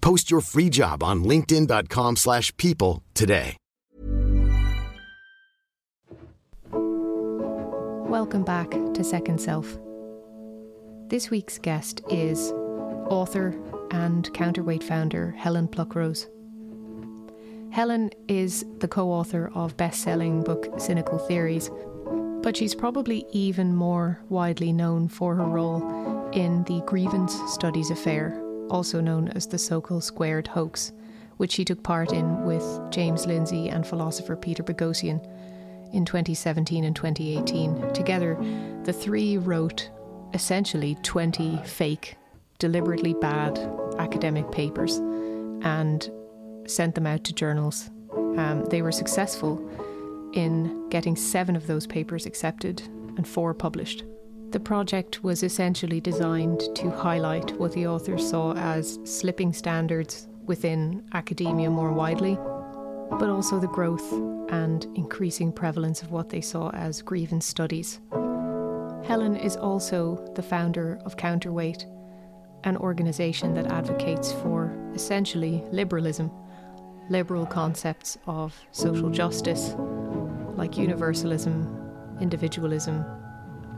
Post your free job on linkedin.com/people today. Welcome back to Second Self. This week's guest is author and Counterweight founder Helen Pluckrose. Helen is the co-author of best-selling book Cynical Theories, but she's probably even more widely known for her role in the Grievance Studies Affair, also known as the Sokal Squared Hoax, which she took part in with James Lindsay and philosopher Peter Boghossian in 2017 and 2018. Together, the three wrote essentially 20 fake, deliberately bad academic papers and sent them out to journals. They were successful in getting 7 of those papers accepted and 4 published. The project was essentially designed to highlight what the author saw as slipping standards within academia more widely, but also the growth and increasing prevalence of what they saw as grievance studies. Helen is also the founder of Counterweight, an organisation that advocates for essentially liberalism, liberal concepts of social justice, like universalism, individualism,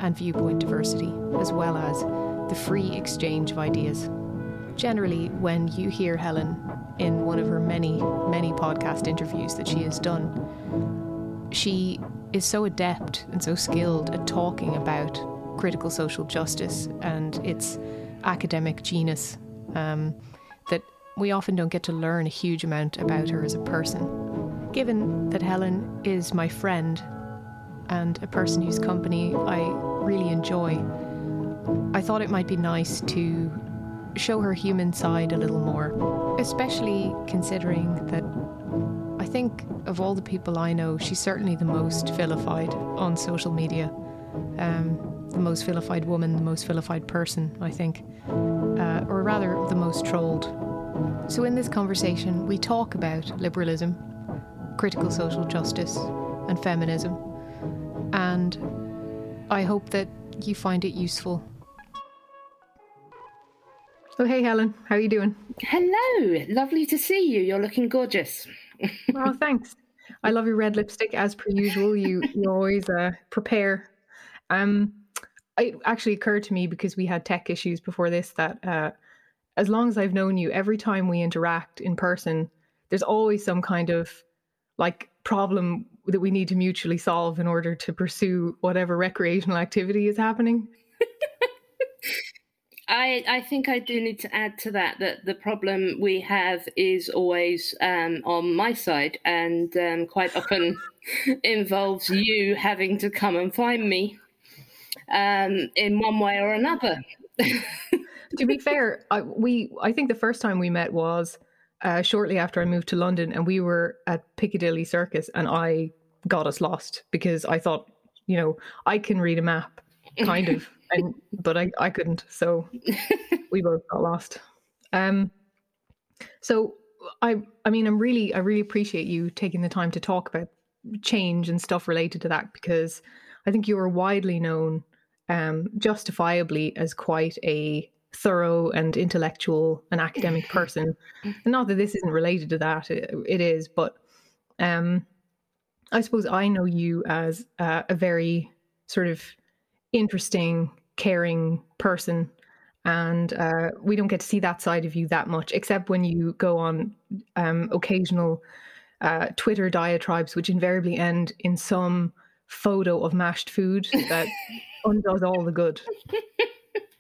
and viewpoint diversity, as well as the free exchange of ideas. Generally, when you hear Helen in one of her many, many podcast interviews that she has done, she is so adept and so skilled at talking about critical social justice and its academic genus that we often don't get to learn a huge amount about her as a person. Given that Helen is my friend and a person whose company I really enjoy, I thought it might be nice to show her human side a little more, especially considering that I think of all the people I know, she's certainly the most vilified on social media, the most vilified woman, the most vilified person, I think, or rather the most trolled. So in this conversation, we talk about liberalism, critical social justice, and feminism, and I hope that you find it useful. Oh, hey, Helen. How are you doing? Hello. Lovely to see you. You're looking gorgeous. Oh, thanks. I love your red lipstick, as per usual. You always prepare. It actually occurred to me, because we had tech issues before this, that as long as I've known you, every time we interact in person, there's always some kind of like problem that we need to mutually solve in order to pursue whatever recreational activity is happening. I think I do need to add to that the problem we have is always on my side and quite often involves you having to come and find me in one way or another. To be fair, I think the first time we met was shortly after I moved to London, and we were at Piccadilly Circus, and I got us lost because I thought, you know, I can read a map, kind of, but I couldn't, so we both got lost. So I really appreciate you taking the time to talk about change and stuff related to that, because I think you are widely known, justifiably, as quite a thorough and intellectual and academic person. And not that this isn't related to that, it is, but I suppose I know you as a very sort of interesting, caring person. And we don't get to see that side of you that much, except when you go on occasional Twitter diatribes, which invariably end in some photo of mashed food that undoes all the good.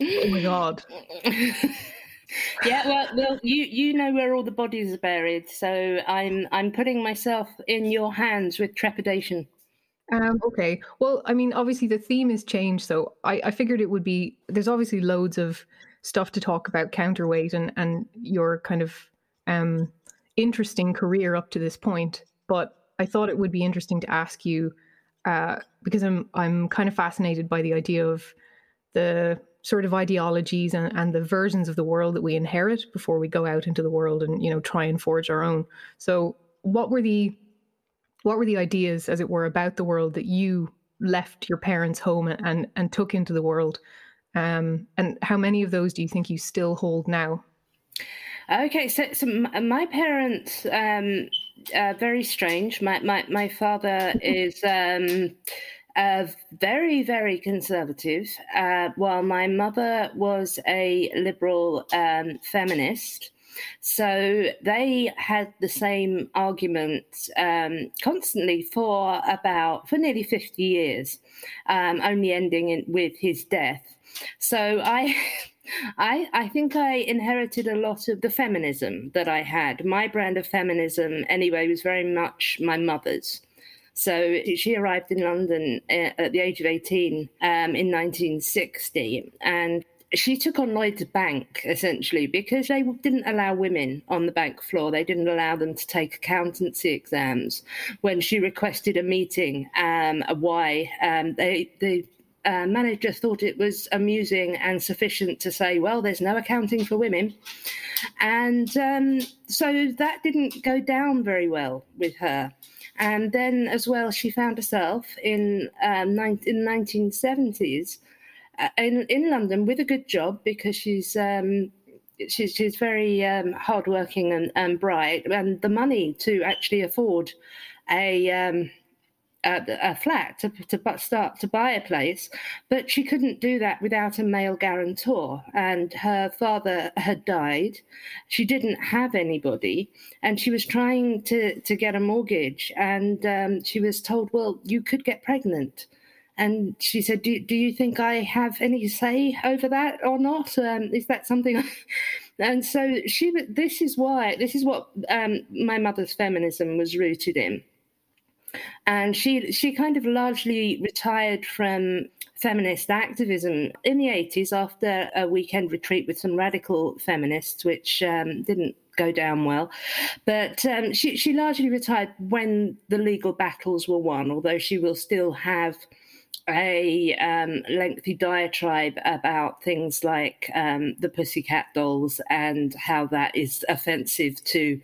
Oh my God. Yeah, well, you know where all the bodies are buried, so I'm putting myself in your hands with trepidation. Okay. Well, I mean, obviously the theme is change, so I figured it would be, there's obviously loads of stuff to talk about Counterweight and your kind of interesting career up to this point, but I thought it would be interesting to ask you, because I'm kind of fascinated by the idea of the sort of ideologies and the versions of the world that we inherit before we go out into the world and, you know, try and forge our own. So what were the ideas, as it were, about the world that you left your parents' home and took into the world? And how many of those do you think you still hold now? Okay, so my parents are very strange. My father is very, very conservative, while my mother was a liberal feminist. So they had the same argument constantly for nearly 50 years, only ending with his death. So I think I inherited a lot of the feminism that I had. My brand of feminism, anyway, was very much my mother's. So she arrived in London at the age of 18 in 1960, and she took on Lloyd's Bank, essentially, because they didn't allow women on the bank floor. They didn't allow them to take accountancy exams. When she requested a meeting, the manager thought it was amusing and sufficient to say, well, there's no accounting for women. And so that didn't go down very well with her. And then as well, she found herself in the 1970s in London with a good job, because she's very hardworking and bright, and the money to actually afford a flat to start to buy a place. But she couldn't do that without a male guarantor, and her father had died. She didn't have anybody, and she was trying to get a mortgage, and she was told, well, you could get pregnant. And she said, do you think I have any say over that or not? Is that something? And so this is what my mother's feminism was rooted in. And she kind of largely retired from feminist activism in the 80s after a weekend retreat with some radical feminists, which didn't go down well. But she largely retired when the legal battles were won, although she will still have a lengthy diatribe about things like the Pussycat Dolls and how that is offensive to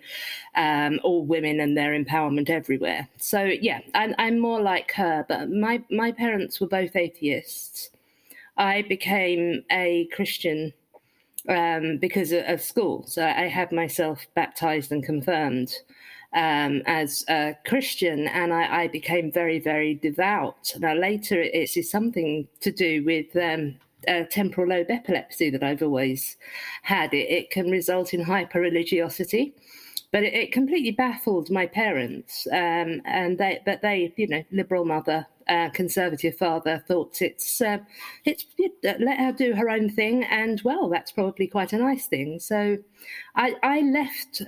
all women and their empowerment everywhere. So, yeah, I'm more like her, but my parents were both atheists. I became a Christian because of school. So I had myself baptized and confirmed as a Christian, and I became very, very devout. Now, later, it's something to do with temporal lobe epilepsy that I've always had. It can result in hyper-religiosity, but it completely baffled my parents. But they, you know, liberal mother, conservative father, thought it's let her do her own thing, and well, that's probably quite a nice thing. So I left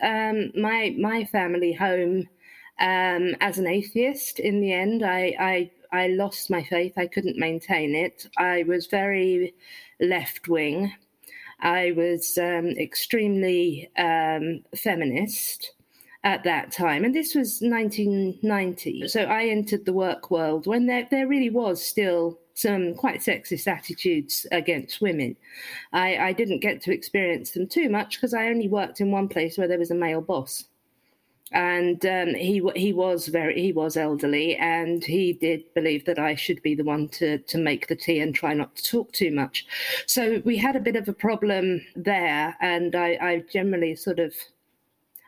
my family home as an atheist. In the end, I lost my faith. I couldn't maintain it. I was very left wing. I was extremely feminist at that time, and this was 1990. So I entered the work world when there really was still quite sexist attitudes against women. I didn't get to experience them too much because I only worked in one place where there was a male boss. And he was elderly, and he did believe that I should be the one to make the tea and try not to talk too much. So we had a bit of a problem there, and I generally sort of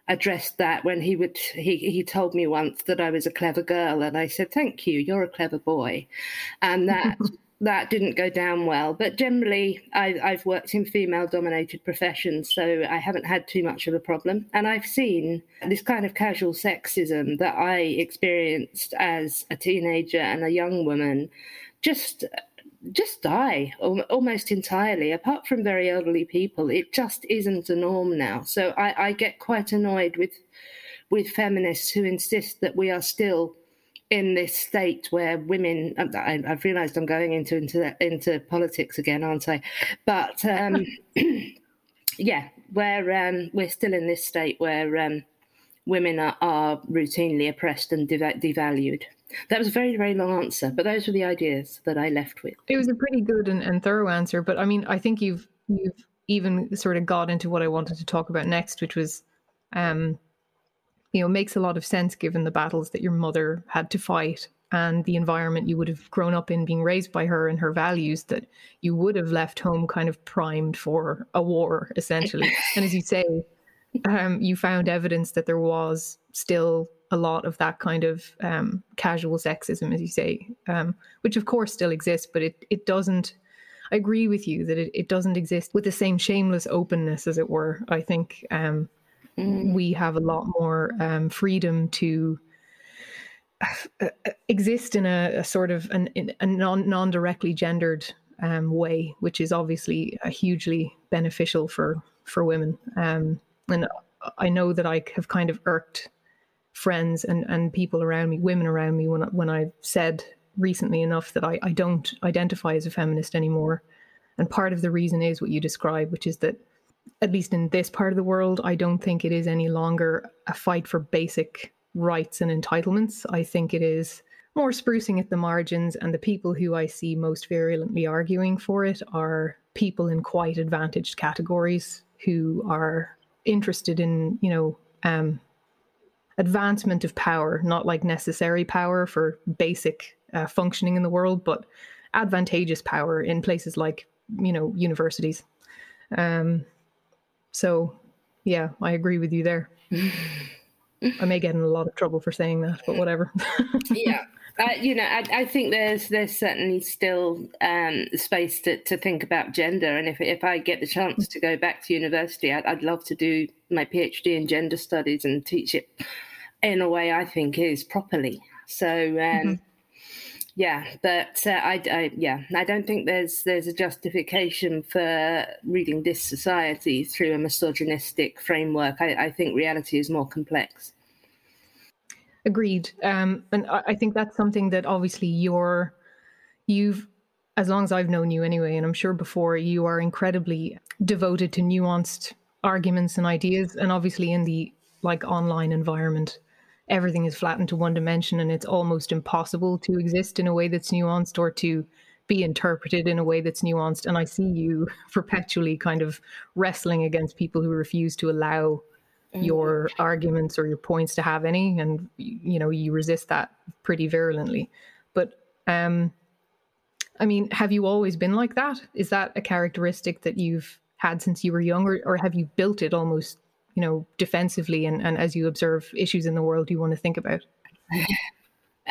addressed that when he told me once that I was a clever girl, and I said, "Thank you, you're a clever boy," and that. That didn't go down well, but generally I've worked in female-dominated professions, so I haven't had too much of a problem. And I've seen this kind of casual sexism that I experienced as a teenager and a young woman just die almost entirely, apart from very elderly people. It just isn't a norm now. So I get quite annoyed with feminists who insist that we are still in this state where women, I've realised I'm going into politics again, aren't I? But yeah, we're still in this state where women are routinely oppressed and devalued. That was a very, very long answer, but those were the ideas that I left with. It was a pretty good and thorough answer, but I mean, I think you've even sort of got into what I wanted to talk about next, which was makes a lot of sense given the battles that your mother had to fight and the environment you would have grown up in, being raised by her and her values, that you would have left home kind of primed for a war, essentially. And as you say, you found evidence that there was still a lot of that kind of casual sexism, as you say, which of course still exists, but it doesn't. I agree with you that it doesn't exist with the same shameless openness, as it were, I think. We have a lot more freedom to exist in a sort of a non-directly gendered way, which is obviously hugely beneficial for women. And I know that I have kind of irked friends and people around me, women around me, when I said recently enough that I don't identify as a feminist anymore. And part of the reason is what you describe, which is that, at least in this part of the world, I don't think it is any longer a fight for basic rights and entitlements. I think it is more sprucing at the margins, and the people who I see most virulently arguing for it are people in quite advantaged categories who are interested in, advancement of power, not like necessary power for basic functioning in the world, but advantageous power in places like, universities. So, yeah, I agree with you there. I may get in a lot of trouble for saying that, but whatever. Yeah. I think there's certainly still space to think about gender. And if I get the chance to go back to university, I'd love to do my PhD in gender studies and teach it in a way I think is properly. So, yeah, but I don't think there's a justification for reading this society through a misogynistic framework. I think reality is more complex. Agreed. And I think that's something that obviously you've, as long as I've known you anyway, and I'm sure before, you are incredibly devoted to nuanced arguments and ideas. And obviously in the online environment, everything is flattened to one dimension, and it's almost impossible to exist in a way that's nuanced or to be interpreted in a way that's nuanced. And I see you perpetually kind of wrestling against people who refuse to allow your arguments or your points to have any. And, you resist that pretty virulently. But, have you always been like that? Is that a characteristic that you've had since you were younger, or have you built it almost defensively and as you observe issues in the world you want to think about?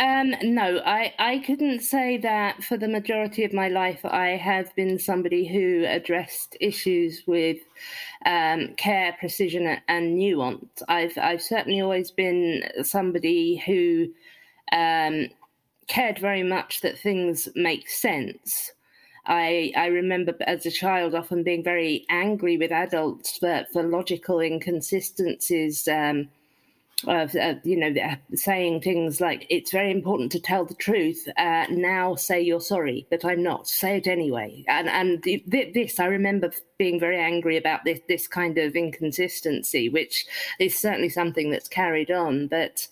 No, I couldn't say that for the majority of my life I have been somebody who addressed issues with care, precision and nuance. I've certainly always been somebody who cared very much that things make sense. I remember as a child often being very angry with adults for logical inconsistencies, saying things like, it's very important to tell the truth, now say you're sorry, but I'm not, say it anyway. And this, I remember being very angry about this kind of inconsistency, which is certainly something that's carried on, but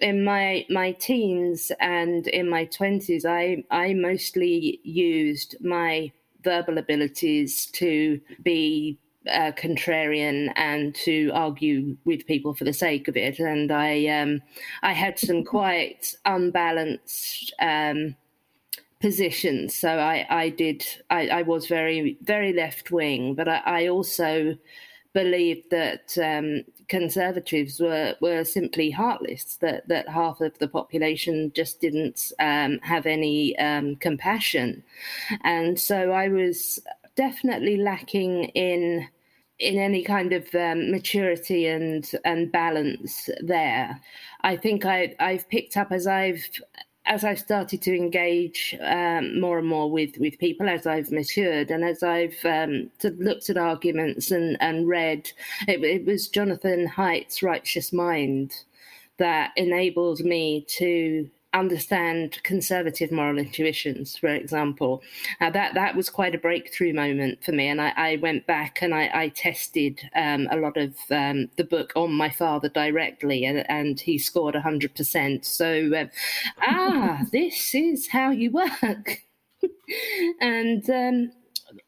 in my teens and in my 20s, I mostly used my verbal abilities to be contrarian and to argue with people for the sake of it. And I had some quite unbalanced positions. So I was very, very left wing, but I also believed that conservatives were simply heartless, that half of the population just didn't have any compassion. And so I was definitely lacking in any kind of maturity and balance there. I think I've picked up as I've started to engage more and more with people, as I've matured and as I've sort of looked at arguments and read. It was Jonathan Haidt's Righteous Mind that enabled me to understand conservative moral intuitions, for example. That was quite a breakthrough moment for me. And I went back and I tested a lot of the book on my father directly, and he scored 100%. So, this is how you work. And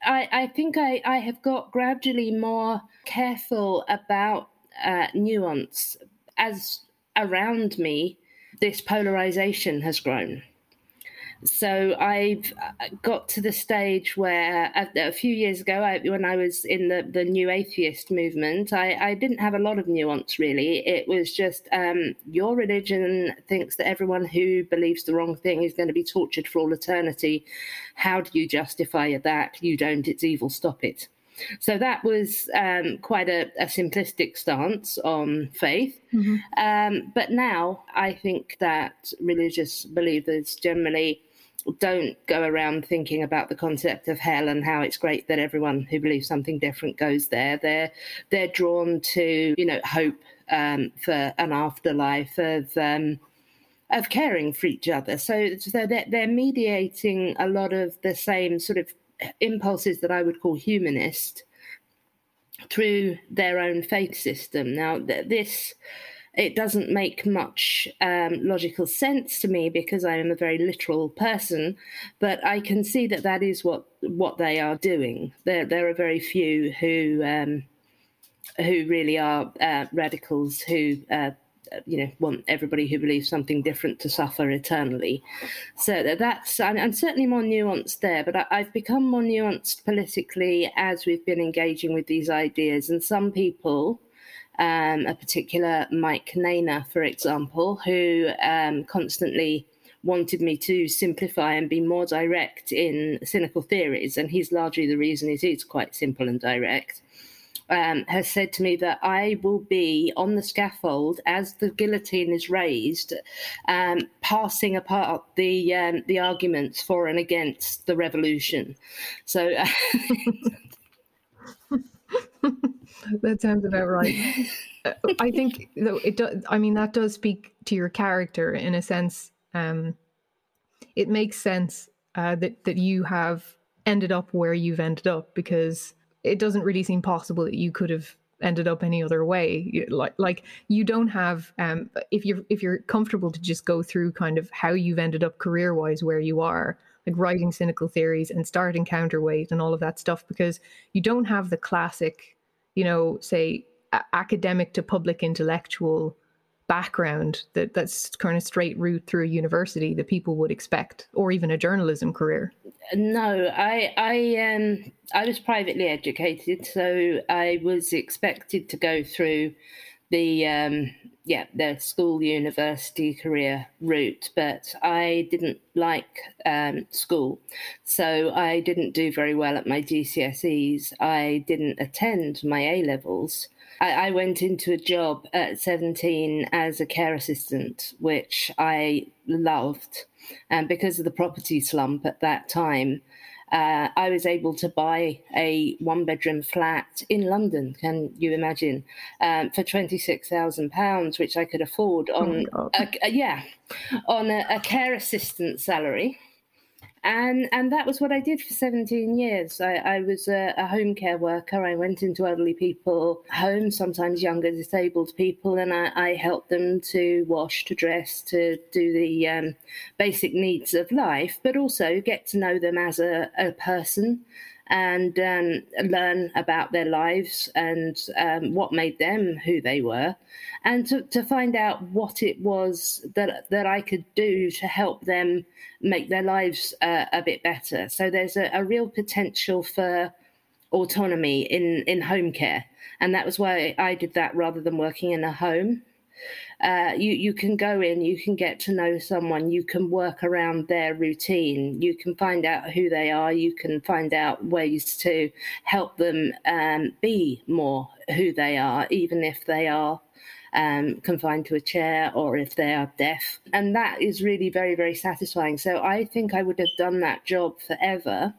I think I have got gradually more careful about nuance as around me this polarization has grown. So I've got to the stage where a few years ago, when I was in the New Atheist movement, I didn't have a lot of nuance, really. It was just your religion thinks that everyone who believes the wrong thing is going to be tortured for all eternity. How do you justify that? You don't. It's evil. Stop it. So that was quite a simplistic stance on faith. Mm-hmm. But now I think that religious believers generally don't go around thinking about the concept of hell and how it's great that everyone who believes something different goes there. They're drawn to, hope for an afterlife of caring for each other. So they're mediating a lot of the same sort of impulses that I would call humanist through their own faith system. Now, it doesn't make much logical sense to me because I am a very literal person, but I can see that is what they are doing. There are very few who really are radicals who want everybody who believes something different to suffer eternally. So that's, I'm certainly more nuanced there, but I've become more nuanced politically as we've been engaging with these ideas. And some people, a particular Mike Naynor, for example, who constantly wanted me to simplify and be more direct in Cynical Theories, and he's largely the reason it is quite simple and direct, has said to me that I will be on the scaffold as the guillotine is raised, passing apart the arguments for and against the revolution. So that sounds about right. I think though it does. I mean, that does speak to your character in a sense. It makes sense that you have ended up where you've ended up because it doesn't really seem possible that you could have ended up any other way. Like you don't have, if you're comfortable to just go through kind of how you've ended up career-wise where you are, like writing Cynical Theories and starting Counterweight and all of that stuff, because you don't have the classic, say academic to public intellectual background that's kind of straight route through a university that people would expect, or even a journalism career. No, I was privately educated, so I was expected to go through the school university career route, but I didn't like school, so I didn't do very well at my GCSEs. I didn't attend my A levels. I went into a job at 17 as a care assistant, which I loved. And because of the property slump at that time, I was able to buy a one-bedroom flat in London, can you imagine, for £26,000, which I could afford on a care assistant salary. And that was what I did for 17 years. I was a home care worker. I went into elderly people homes, sometimes younger disabled people, and I helped them to wash, to dress, to do the basic needs of life, but also get to know them as a person and learn about their lives and what made them who they were, and to find out what it was that I could do to help them make their lives a bit better. So there's a real potential for autonomy in home care, and that was why I did that rather than working in a home. You can go in, you can get to know someone, you can work around their routine, you can find out who they are, you can find out ways to help them be more who they are, even if they are confined to a chair or if they are deaf. And that is really very, very satisfying. So I think I would have done that job forever,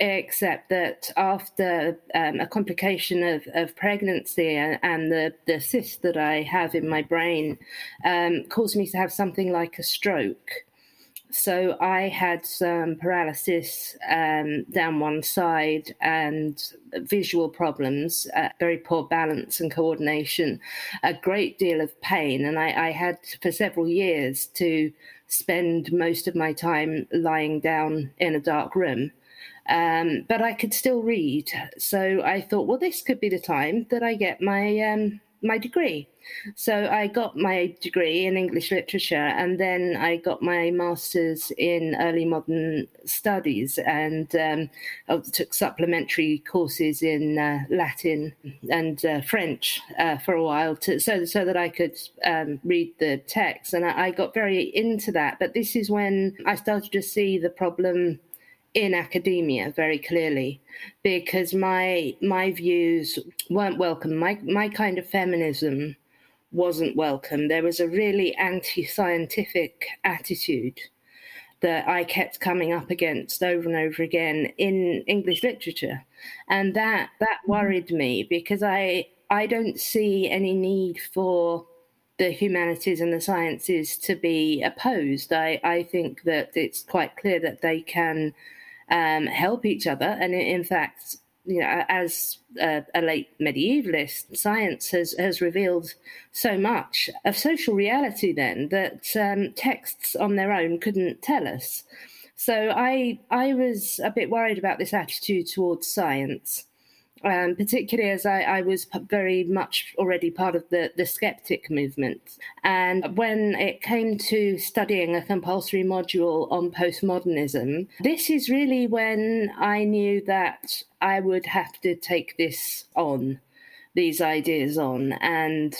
except that after a complication of pregnancy and the cyst that I have in my brain caused me to have something like a stroke. So I had some paralysis down one side and visual problems, very poor balance and coordination, a great deal of pain. And I had for several years to spend most of my time lying down in a dark room. But I could still read. So I thought, well, this could be the time that I get my my degree. So I got my degree in English literature, and then I got my master's in early modern studies, and I took supplementary courses in Latin and French for a while so that I could read the text. And I got very into that. But this is when I started to see the problem in academia very clearly, because my views weren't welcome. My kind of feminism wasn't welcome. There was a really anti-scientific attitude that I kept coming up against over and over again in English literature. And that worried me, because I don't see any need for the humanities and the sciences to be opposed. I think that it's quite clear that they can help each other. And in fact, you know, as a late medievalist, science has revealed so much of social reality then that texts on their own couldn't tell us. So I was a bit worried about this attitude towards science, particularly as I was very much already part of the skeptic movement. And when it came to studying a compulsory module on postmodernism, this is really when I knew that I would have to take this on, these ideas on, and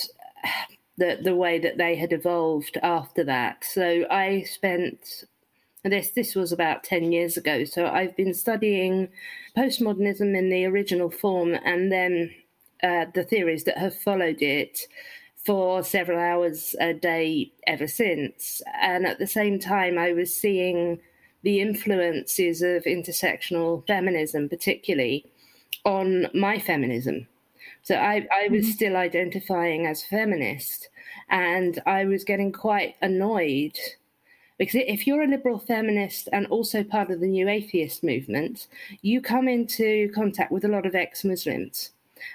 the way that they had evolved after that. So I spent... This was about 10 years ago. So I've been studying postmodernism in the original form and then the theories that have followed it for several hours a day ever since. And at the same time, I was seeing the influences of intersectional feminism, particularly on my feminism. So I was still identifying as feminist, and I was getting quite annoyed, because if you're a liberal feminist and also part of the new atheist movement, you come into contact with a lot of ex-Muslims.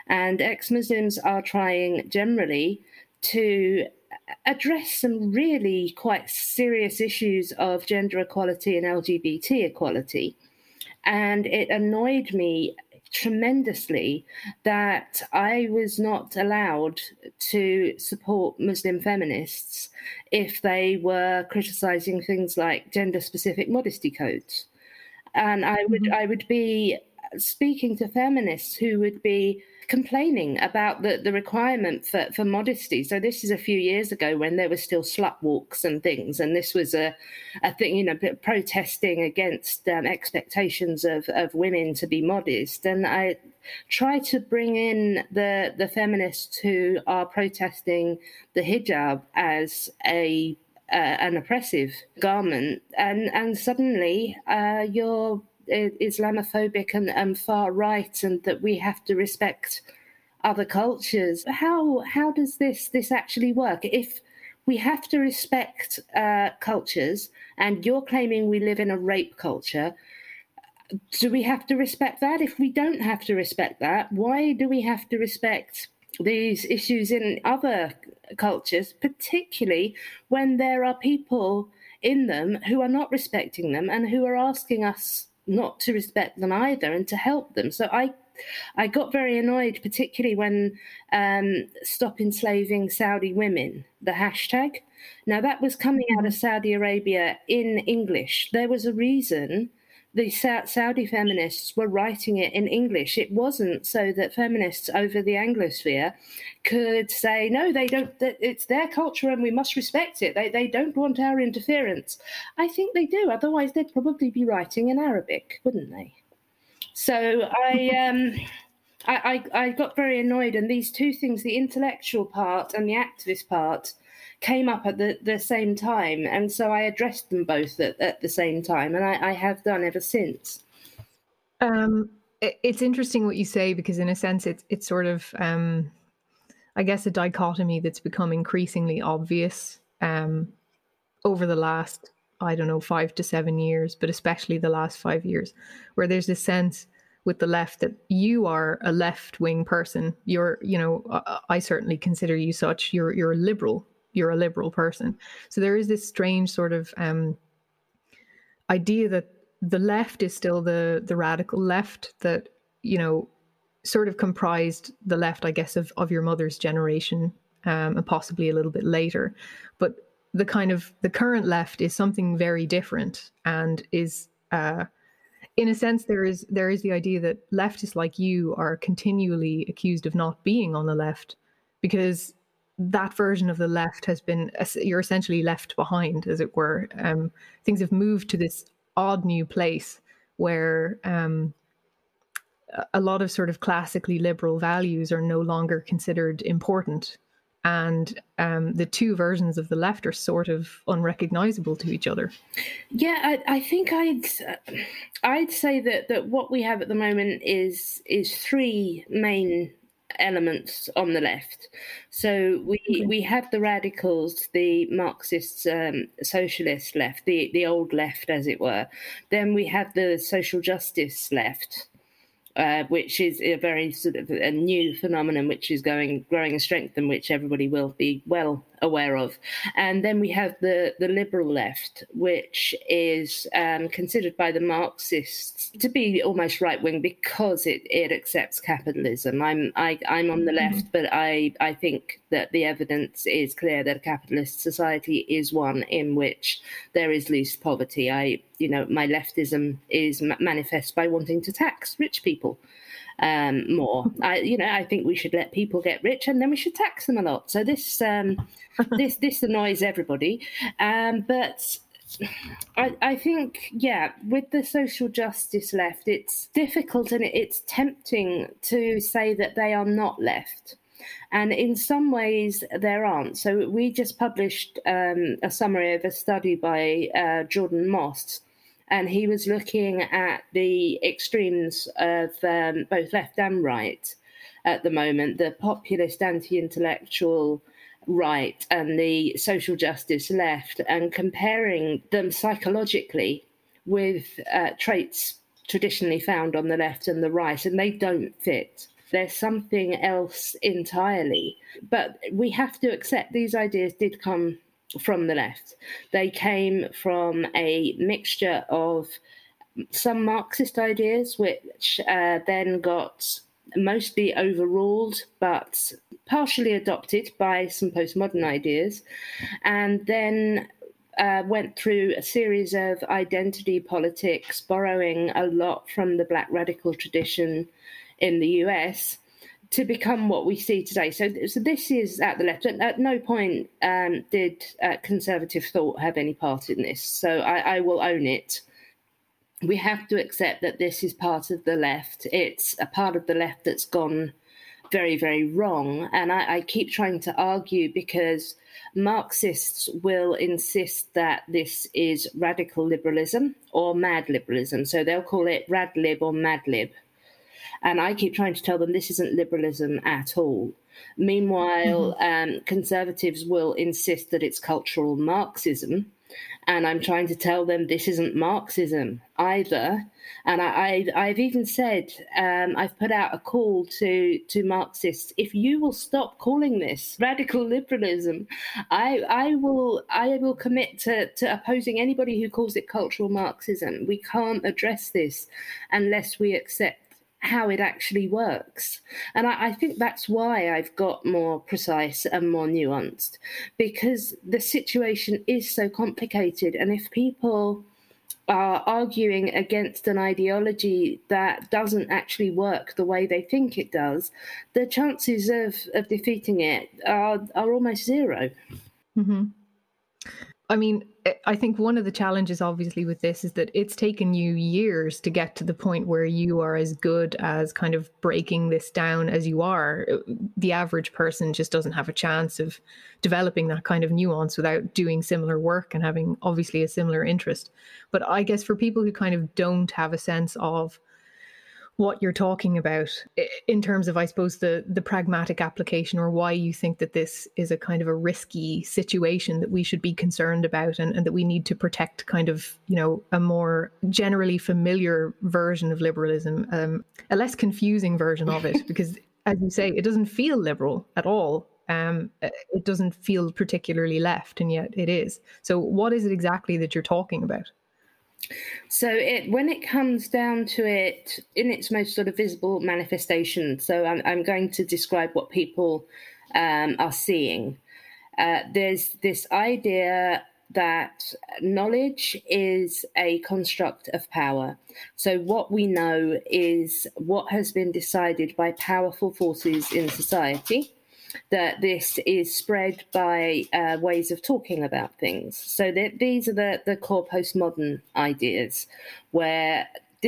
And ex-Muslims are trying generally to address some really quite serious issues of gender equality and LGBT equality. And it annoyed me tremendously that I was not allowed to support Muslim feminists if they were criticizing things like gender-specific modesty codes. And I would be speaking to feminists who would be complaining about the requirement for modesty. So this is a few years ago when there were still slut walks and things, and this was a thing, you know, protesting against expectations of women to be modest. And I try to bring in the feminists who are protesting the hijab as an oppressive garment, and suddenly you're Islamophobic and far right, and that we have to respect other cultures. How does this actually work? If we have to respect cultures, and you're claiming we live in a rape culture. Do we have to respect that? If we don't have to respect that, why do we have to respect these issues in other cultures, particularly when there are people in them who are not respecting them and who are asking us not to respect them either and to help them? So I got very annoyed, particularly when Stop Enslaving Saudi Women, the hashtag. Now, that was coming out of Saudi Arabia in English. There was a reason the Saudi feminists were writing it in English. It wasn't so that feminists over the Anglosphere could say, no, they don't, it's their culture and we must respect it. They don't want our interference. I think they do. Otherwise, they'd probably be writing in Arabic, wouldn't they? So I got very annoyed. And these two things, the intellectual part and the activist part, came up at the same time. And so I addressed them both at the same time. And I have done ever since. It's interesting what you say, because in a sense, it's sort of, I guess, a dichotomy that's become increasingly obvious over the last, 5 to 7 years, but especially the last 5 years, where there's this sense with the left that you are a left-wing person. I certainly consider you such. You're a liberal. You're a liberal person. So there is this strange sort of idea that the left is still the radical left that, sort of comprised the left, I guess, of your mother's generation, and possibly a little bit later. But the kind of the current left is something very different, and is in a sense there is the idea that leftists like you are continually accused of not being on the left, because that version of the left has been, you're essentially left behind, as it were. Things have moved to this odd new place where a lot of sort of classically liberal values are no longer considered important. And the two versions of the left are sort of unrecognizable to each other. Yeah, I think I'd say that what we have at the moment is three main elements on the left. So we have the radicals, the Marxists, socialist left, the old left, as it were. Then we have the social justice left, which is a very sort of a new phenomenon, which is growing in strength and which everybody will be well aware of. And then we have the liberal left, which is considered by the Marxists to be almost right-wing because it accepts capitalism. I'm on the left, but I think that the evidence is clear that a capitalist society is one in which there is least poverty. My leftism is manifest by wanting to tax rich people more. I think we should let people get rich, and then we should tax them a lot. So this this annoys everybody. But I think, yeah, with the social justice left, it's difficult and it's tempting to say that they are not left. And in some ways, there aren't. So we just published a summary of a study by Jordan Moss, and he was looking at the extremes of both left and right at the moment, the populist anti-intellectual right and the social justice left, and comparing them psychologically with traits traditionally found on the left and the right, and they don't fit. There's something else entirely. But we have to accept these ideas did come from the left. They came from a mixture of some Marxist ideas, which then got mostly overruled but partially adopted by some postmodern ideas, and then went through a series of identity politics, borrowing a lot from the black radical tradition in the US, to become what we see today. So this is at the left. At no point did conservative thought have any part in this. So I will own it. We have to accept that this is part of the left. It's a part of the left that's gone very, very wrong. And I keep trying to argue, because Marxists will insist that this is radical liberalism or mad liberalism. So they'll call it rad lib or mad lib. And I keep trying to tell them this isn't liberalism at all. Meanwhile, conservatives will insist that it's cultural Marxism. And I'm trying to tell them this isn't Marxism either. And I've even said, I've put out a call to Marxists, if you will stop calling this radical liberalism, I will commit to opposing anybody who calls it cultural Marxism. We can't address this unless we accept how it actually works. And I think that's why I've got more precise and more nuanced, because the situation is so complicated. And if people are arguing against an ideology that doesn't actually work the way they think it does, the chances of defeating it are almost zero. Mm-hmm. I mean, I think one of the challenges, obviously, with this is that it's taken you years to get to the point where you are as good as kind of breaking this down as you are. The average person just doesn't have a chance of developing that kind of nuance without doing similar work and having, obviously, a similar interest. But I guess for people who kind of don't have a sense of what you're talking about in terms of, I suppose, the pragmatic application, or why you think that this is a kind of a risky situation that we should be concerned about, and that we need to protect kind of, you know, a more generally familiar version of liberalism, a less confusing version of it, because, as you say, it doesn't feel liberal at all. It doesn't feel particularly left, and yet it is. So what is it exactly that you're talking about? So when it comes down to it, in its most sort of visible manifestation, so I'm going to describe what people are seeing. There's this idea that knowledge is a construct of power. So what we know is what has been decided by powerful forces in society, that this is spread by ways of talking about things. So these are the core postmodern ideas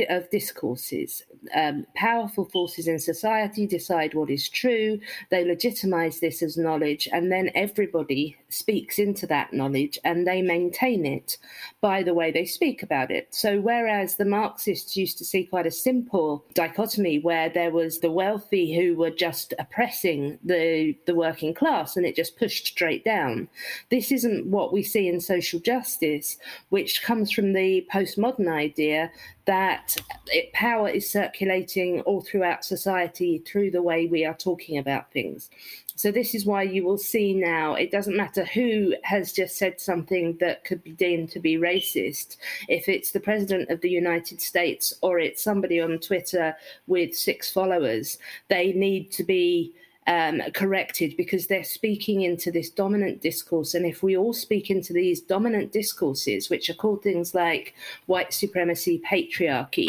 of discourses. Powerful forces in society decide what is true, they legitimise this as knowledge, and then everybody speaks into that knowledge and they maintain it by the way they speak about it. So whereas the Marxists used to see quite a simple dichotomy where there was the wealthy who were just oppressing the working class and it just pushed straight down, this isn't what we see in social justice, which comes from the postmodern idea that power is circulating all throughout society through the way we are talking about things. So this is why you will see now, it doesn't matter who has just said something that could be deemed to be racist. If it's the President of the United States or it's somebody on Twitter with 6 followers, they need to be corrected, because they're speaking into this dominant discourse. And if we all speak into these dominant discourses, which are called things like white supremacy, patriarchy,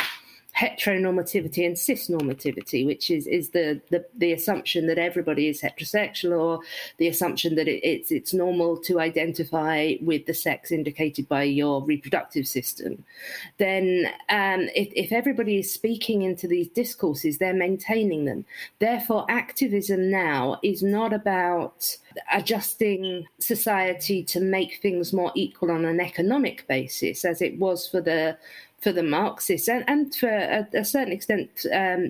heteronormativity, and cisnormativity, which is the assumption that everybody is heterosexual, or the assumption that it's normal to identify with the sex indicated by your reproductive system, then if everybody is speaking into these discourses, they're maintaining them. Therefore, activism now is not about adjusting society to make things more equal on an economic basis, as it was for the Marxists and for a certain extent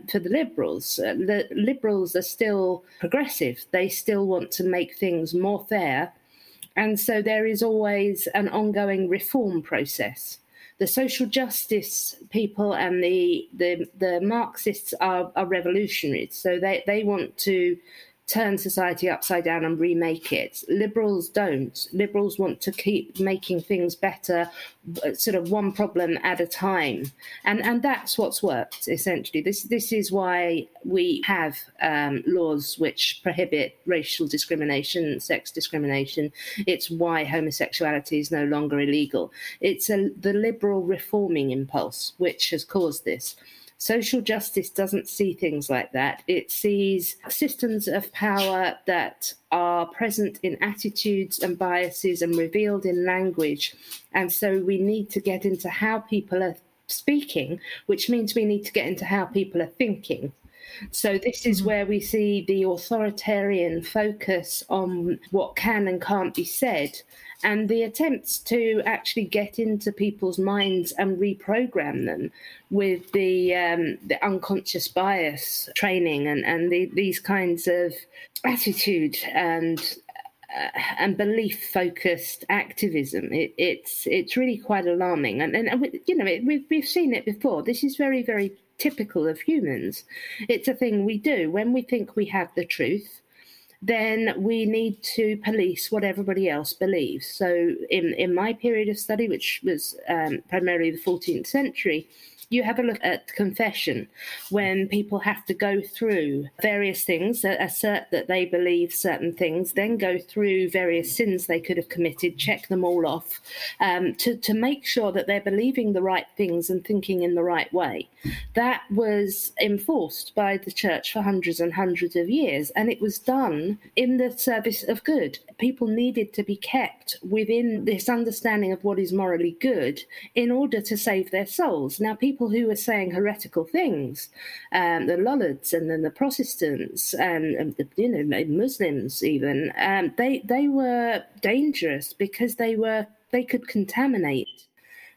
for the liberals. The liberals are still progressive. They still want to make things more fair. And so there is always an ongoing reform process. The social justice people and the Marxists are revolutionaries. So they want to turn society upside down and remake it. Liberals don't. Liberals want to keep making things better, sort of one problem at a time. And that's what's worked, essentially. This is why we have laws which prohibit racial discrimination, sex discrimination. It's why homosexuality is no longer illegal. It's the liberal reforming impulse which has caused this. Social justice doesn't see things like that. It sees systems of power that are present in attitudes and biases and revealed in language. And so we need to get into how people are speaking, which means we need to get into how people are thinking. So this is where we see the authoritarian focus on what can and can't be said, and the attempts to actually get into people's minds and reprogram them with the unconscious bias training and these kinds of attitude and belief-focused activism. It's really quite alarming. And we've seen it before. This is very, very typical of humans. It's a thing we do. When we think we have the truth, then we need to police what everybody else believes. So in my period of study, which was primarily the 14th century, you have a look at confession, when people have to go through various things, assert that they believe certain things, then go through various sins they could have committed, check them all off, to make sure that they're believing the right things and thinking in the right way. That was enforced by the church for hundreds and hundreds of years, and it was done in the service of good. People needed to be kept within this understanding of what is morally good in order to save their souls. Now, people who were saying heretical things, the Lollards and then the Protestants and Muslims even, they were dangerous because they could contaminate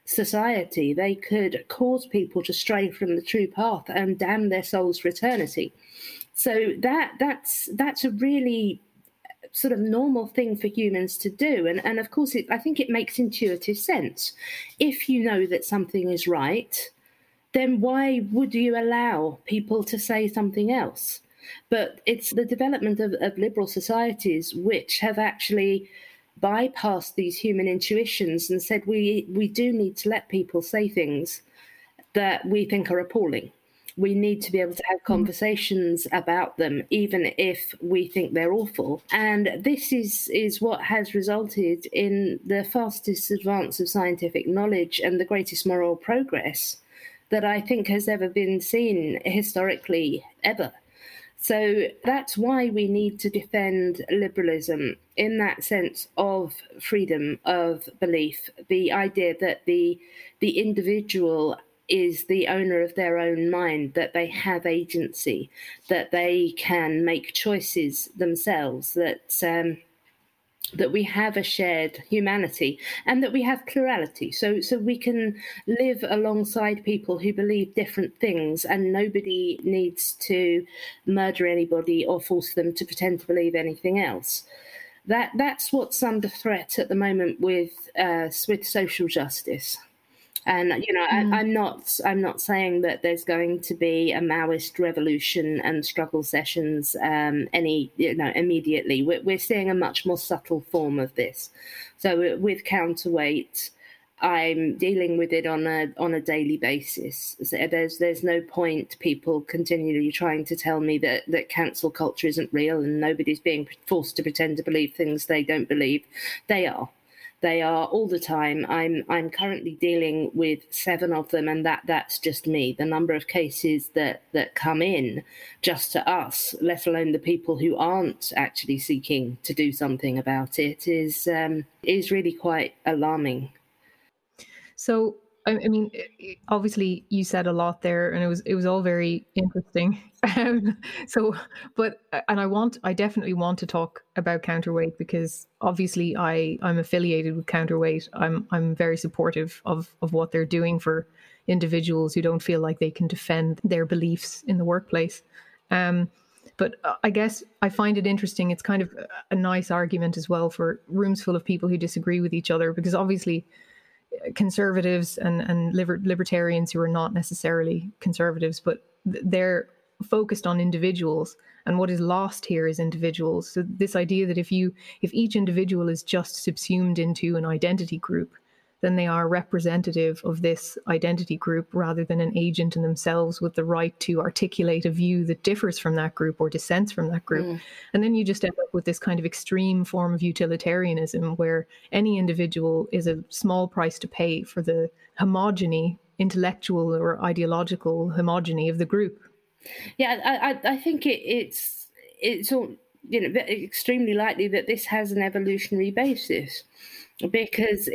society. They could cause people to stray from the true path and damn their souls for eternity. So that's a really sort of normal thing for humans to do. And of course, I think it makes intuitive sense. If you know that something is right, then why would you allow people to say something else? But it's the development of liberal societies which have actually bypassed these human intuitions and said we do need to let people say things that we think are appalling. We need to be able to have conversations about them, even if we think they're awful. And this is what has resulted in the fastest advance of scientific knowledge and the greatest moral progress that I think has ever been seen historically ever. So that's why we need to defend liberalism in that sense of freedom of belief, the idea that the individual is the owner of their own mind, that they have agency, that they can make choices themselves, that we have a shared humanity and that we have plurality. So we can live alongside people who believe different things, and nobody needs to murder anybody or force them to pretend to believe anything else. That's what's under threat at the moment with social justice. And I'm not saying that there's going to be a Maoist revolution and struggle sessions immediately. We're seeing a much more subtle form of this. So with Counterweight, I'm dealing with it on a daily basis. So there's no point people continually trying to tell me that cancel culture isn't real and nobody's being forced to pretend to believe things they don't believe. They are. They are all the time. I'm currently dealing with 7 of them, and that's just me. The number of cases that come in just to us, let alone the people who aren't actually seeking to do something about it, is really quite alarming. So, I mean, obviously, you said a lot there, and it was all very interesting. I definitely want to talk about Counterweight, because obviously I'm affiliated with Counterweight. I'm very supportive of what they're doing for individuals who don't feel like they can defend their beliefs in the workplace. But I guess I find it interesting. It's kind of a nice argument as well for rooms full of people who disagree with each other, because obviously conservatives and libertarians who are not necessarily conservatives, but they're focused on individuals, and what is lost here is individuals. So this idea that if each individual is just subsumed into an identity group, then they are representative of this identity group rather than an agent in themselves with the right to articulate a view that differs from that group or dissents from that group. And then you just end up with this kind of extreme form of utilitarianism where any individual is a small price to pay for the homogeny, intellectual or ideological homogeny of the group. Yeah, I think it's all, extremely likely that this has an evolutionary basis, because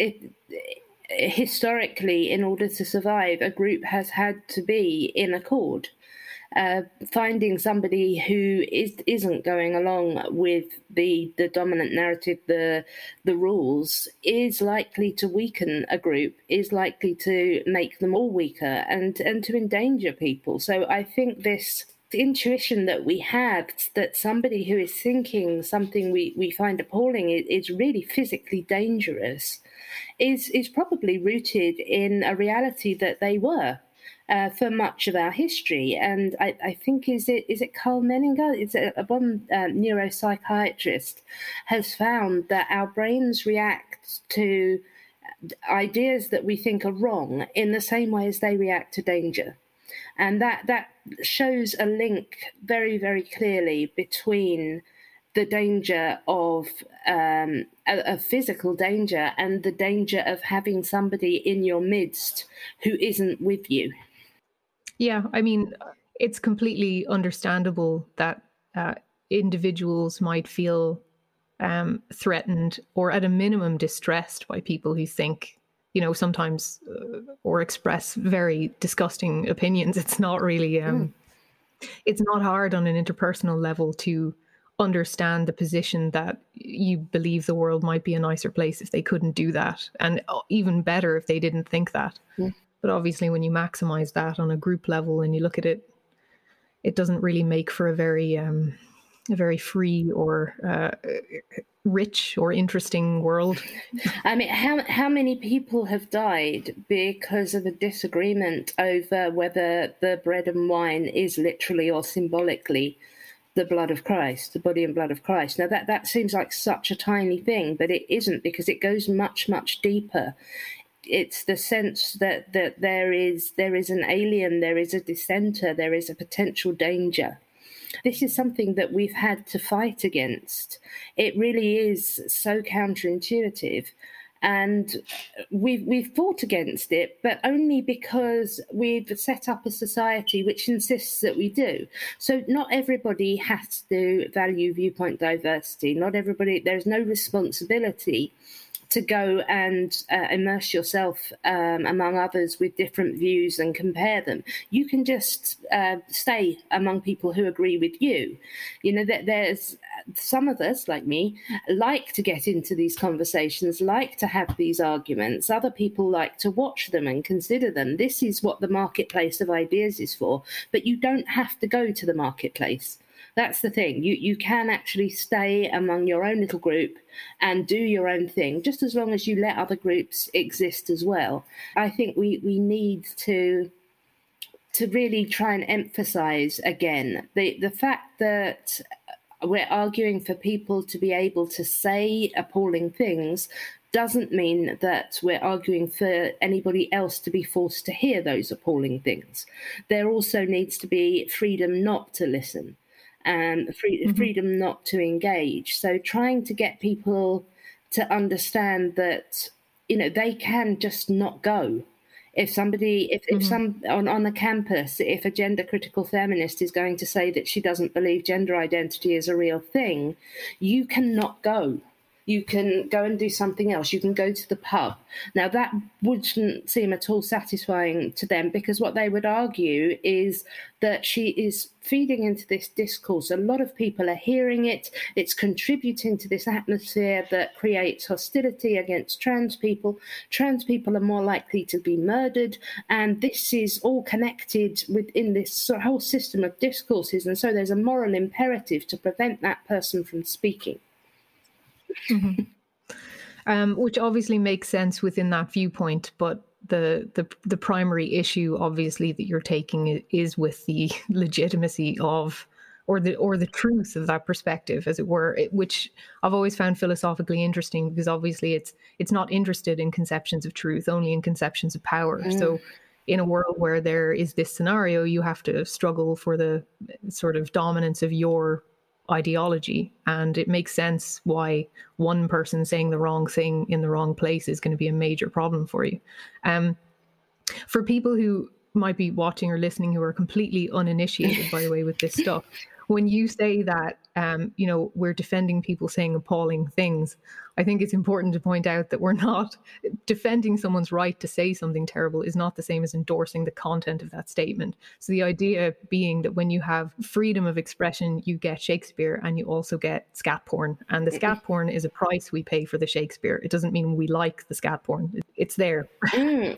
historically, in order to survive, a group has had to be in accord. finding somebody who isn't going along with the dominant narrative, the rules, is likely to weaken a group, is likely to make them all weaker and to endanger people. So I think this intuition that we have that somebody who is thinking something we find appalling is really physically dangerous is probably rooted in a reality that they were. For much of our history. And I think, is it Carl Menninger? It's a Bonn neuropsychiatrist has found that our brains react to ideas that we think are wrong in the same way as they react to danger. And that shows a link very, very clearly between the danger of a physical danger and the danger of having somebody in your midst who isn't with you. Yeah, I mean, it's completely understandable that individuals might feel threatened or at a minimum distressed by people who think, you know, sometimes or express very disgusting opinions. It's not really, it's not hard on an interpersonal level to understand the position that you believe the world might be a nicer place if they couldn't do that. And even better if they didn't think that. Yeah. But obviously when you maximize that on a group level and you look at it, it doesn't really make for a very free or rich or interesting world. I mean, how many people have died because of a disagreement over whether the bread and wine is literally or symbolically the blood of Christ, the body and blood of Christ. Now, that seems like such a tiny thing, but it isn't, because it goes much, much deeper. It's the sense that there is an alien, there is a dissenter, there is a potential danger. This is something that we've had to fight against. It really is so counterintuitive. And we've fought against it, but only because we've set up a society which insists that we do. So not everybody has to value viewpoint diversity. Not everybody, there's no responsibility to go and immerse yourself among others with different views and compare them. You can just stay among people who agree with you. You know, that there's some of us, like me, like to get into these conversations, like to have these arguments. Other people like to watch them and consider them. This is what the marketplace of ideas is for. But you don't have to go to the marketplace. That's the thing. You can actually stay among your own little group and do your own thing, just as long as you let other groups exist as well. I think we need to really try and emphasize again the fact that we're arguing for people to be able to say appalling things doesn't mean that we're arguing for anybody else to be forced to hear those appalling things. There also needs to be freedom not to listen. And freedom not to engage. So trying to get people to understand that, you know, they can just not go. If somebody, if some on the campus, if a gender critical feminist is going to say that she doesn't believe gender identity is a real thing, you cannot go. You can go and do something else. You can go to the pub. Now, that wouldn't seem at all satisfying to them, because what they would argue is that she is feeding into this discourse. A lot of people are hearing it. It's contributing to this atmosphere that creates hostility against trans people. Trans people are more likely to be murdered. And this is all connected within this whole system of discourses. And so there's a moral imperative to prevent that person from speaking. Which obviously makes sense within that viewpoint, but the primary issue obviously that you're taking is with the legitimacy of or the truth of that perspective, as it were, which I've always found philosophically interesting, because obviously it's not interested in conceptions of truth, only in conceptions of power. So in a world where there is this scenario, you have to struggle for the sort of dominance of your ideology, and it makes sense why one person saying the wrong thing in the wrong place is going to be a major problem for you. For people who might be watching or listening who are completely uninitiated, by the way, with this stuff, when you say that we're defending people saying appalling things. I think it's important to point out that we're not defending someone's right to say something terrible is not the same as endorsing the content of that statement. So the idea being that when you have freedom of expression, you get Shakespeare and you also get scat porn. And the scat porn is a price we pay for the Shakespeare. It doesn't mean we like the scat porn. It's there.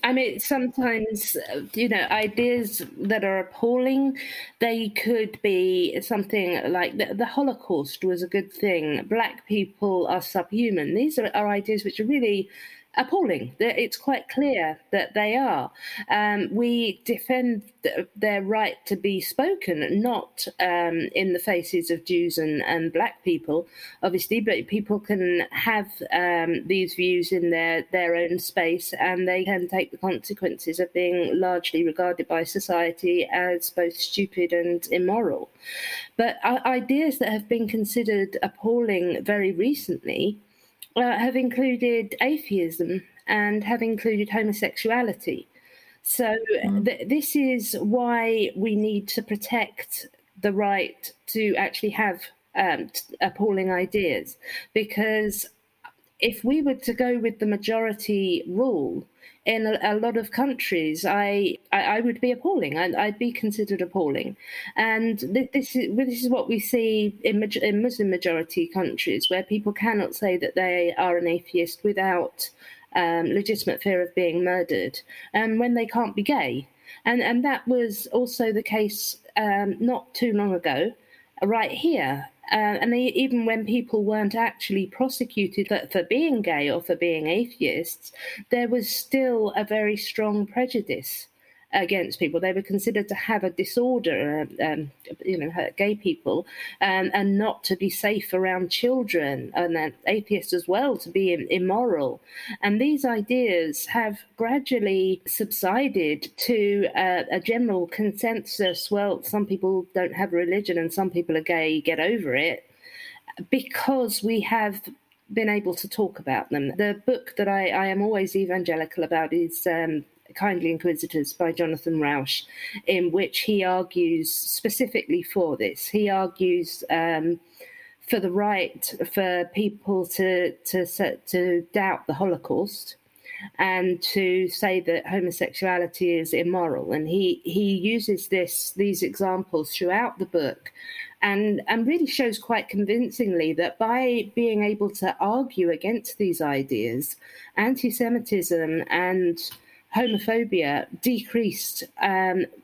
I mean, sometimes, ideas that are appalling, they could be something like the Holocaust was a good thing. Black people are subhuman. These are ideas which are really appalling. It's quite clear that they are. We defend their right to be spoken, not in the faces of Jews and black people, obviously, but people can have these views in their own space, and they can take the consequences of being largely regarded by society as both stupid and immoral. But ideas that have been considered appalling very recently have included atheism and have included homosexuality. So this is why we need to protect the right to actually have appalling ideas, because if we were to go with the majority rule in a lot of countries, I would be appalling. I'd be considered appalling. And this is what we see in Muslim majority countries, where people cannot say that they are an atheist without legitimate fear of being murdered, and when they can't be gay. And that was also the case not too long ago, right here. And even when people weren't actually prosecuted for being gay or for being atheists, there was still a very strong prejudice against people. They were considered to have a disorder, gay people, and not to be safe around children, and atheists as well to be immoral. And these ideas have gradually subsided to a general consensus, well, some people don't have religion and some people are gay, get over it, because we have been able to talk about them. The book that I am always evangelical about is Kindly Inquisitors by Jonathan Rauch, in which he argues specifically for this. He argues for the right for people to doubt the Holocaust and to say that homosexuality is immoral. And he uses these examples throughout the book, and really shows quite convincingly that by being able to argue against these ideas, anti-Semitism and homophobia decreased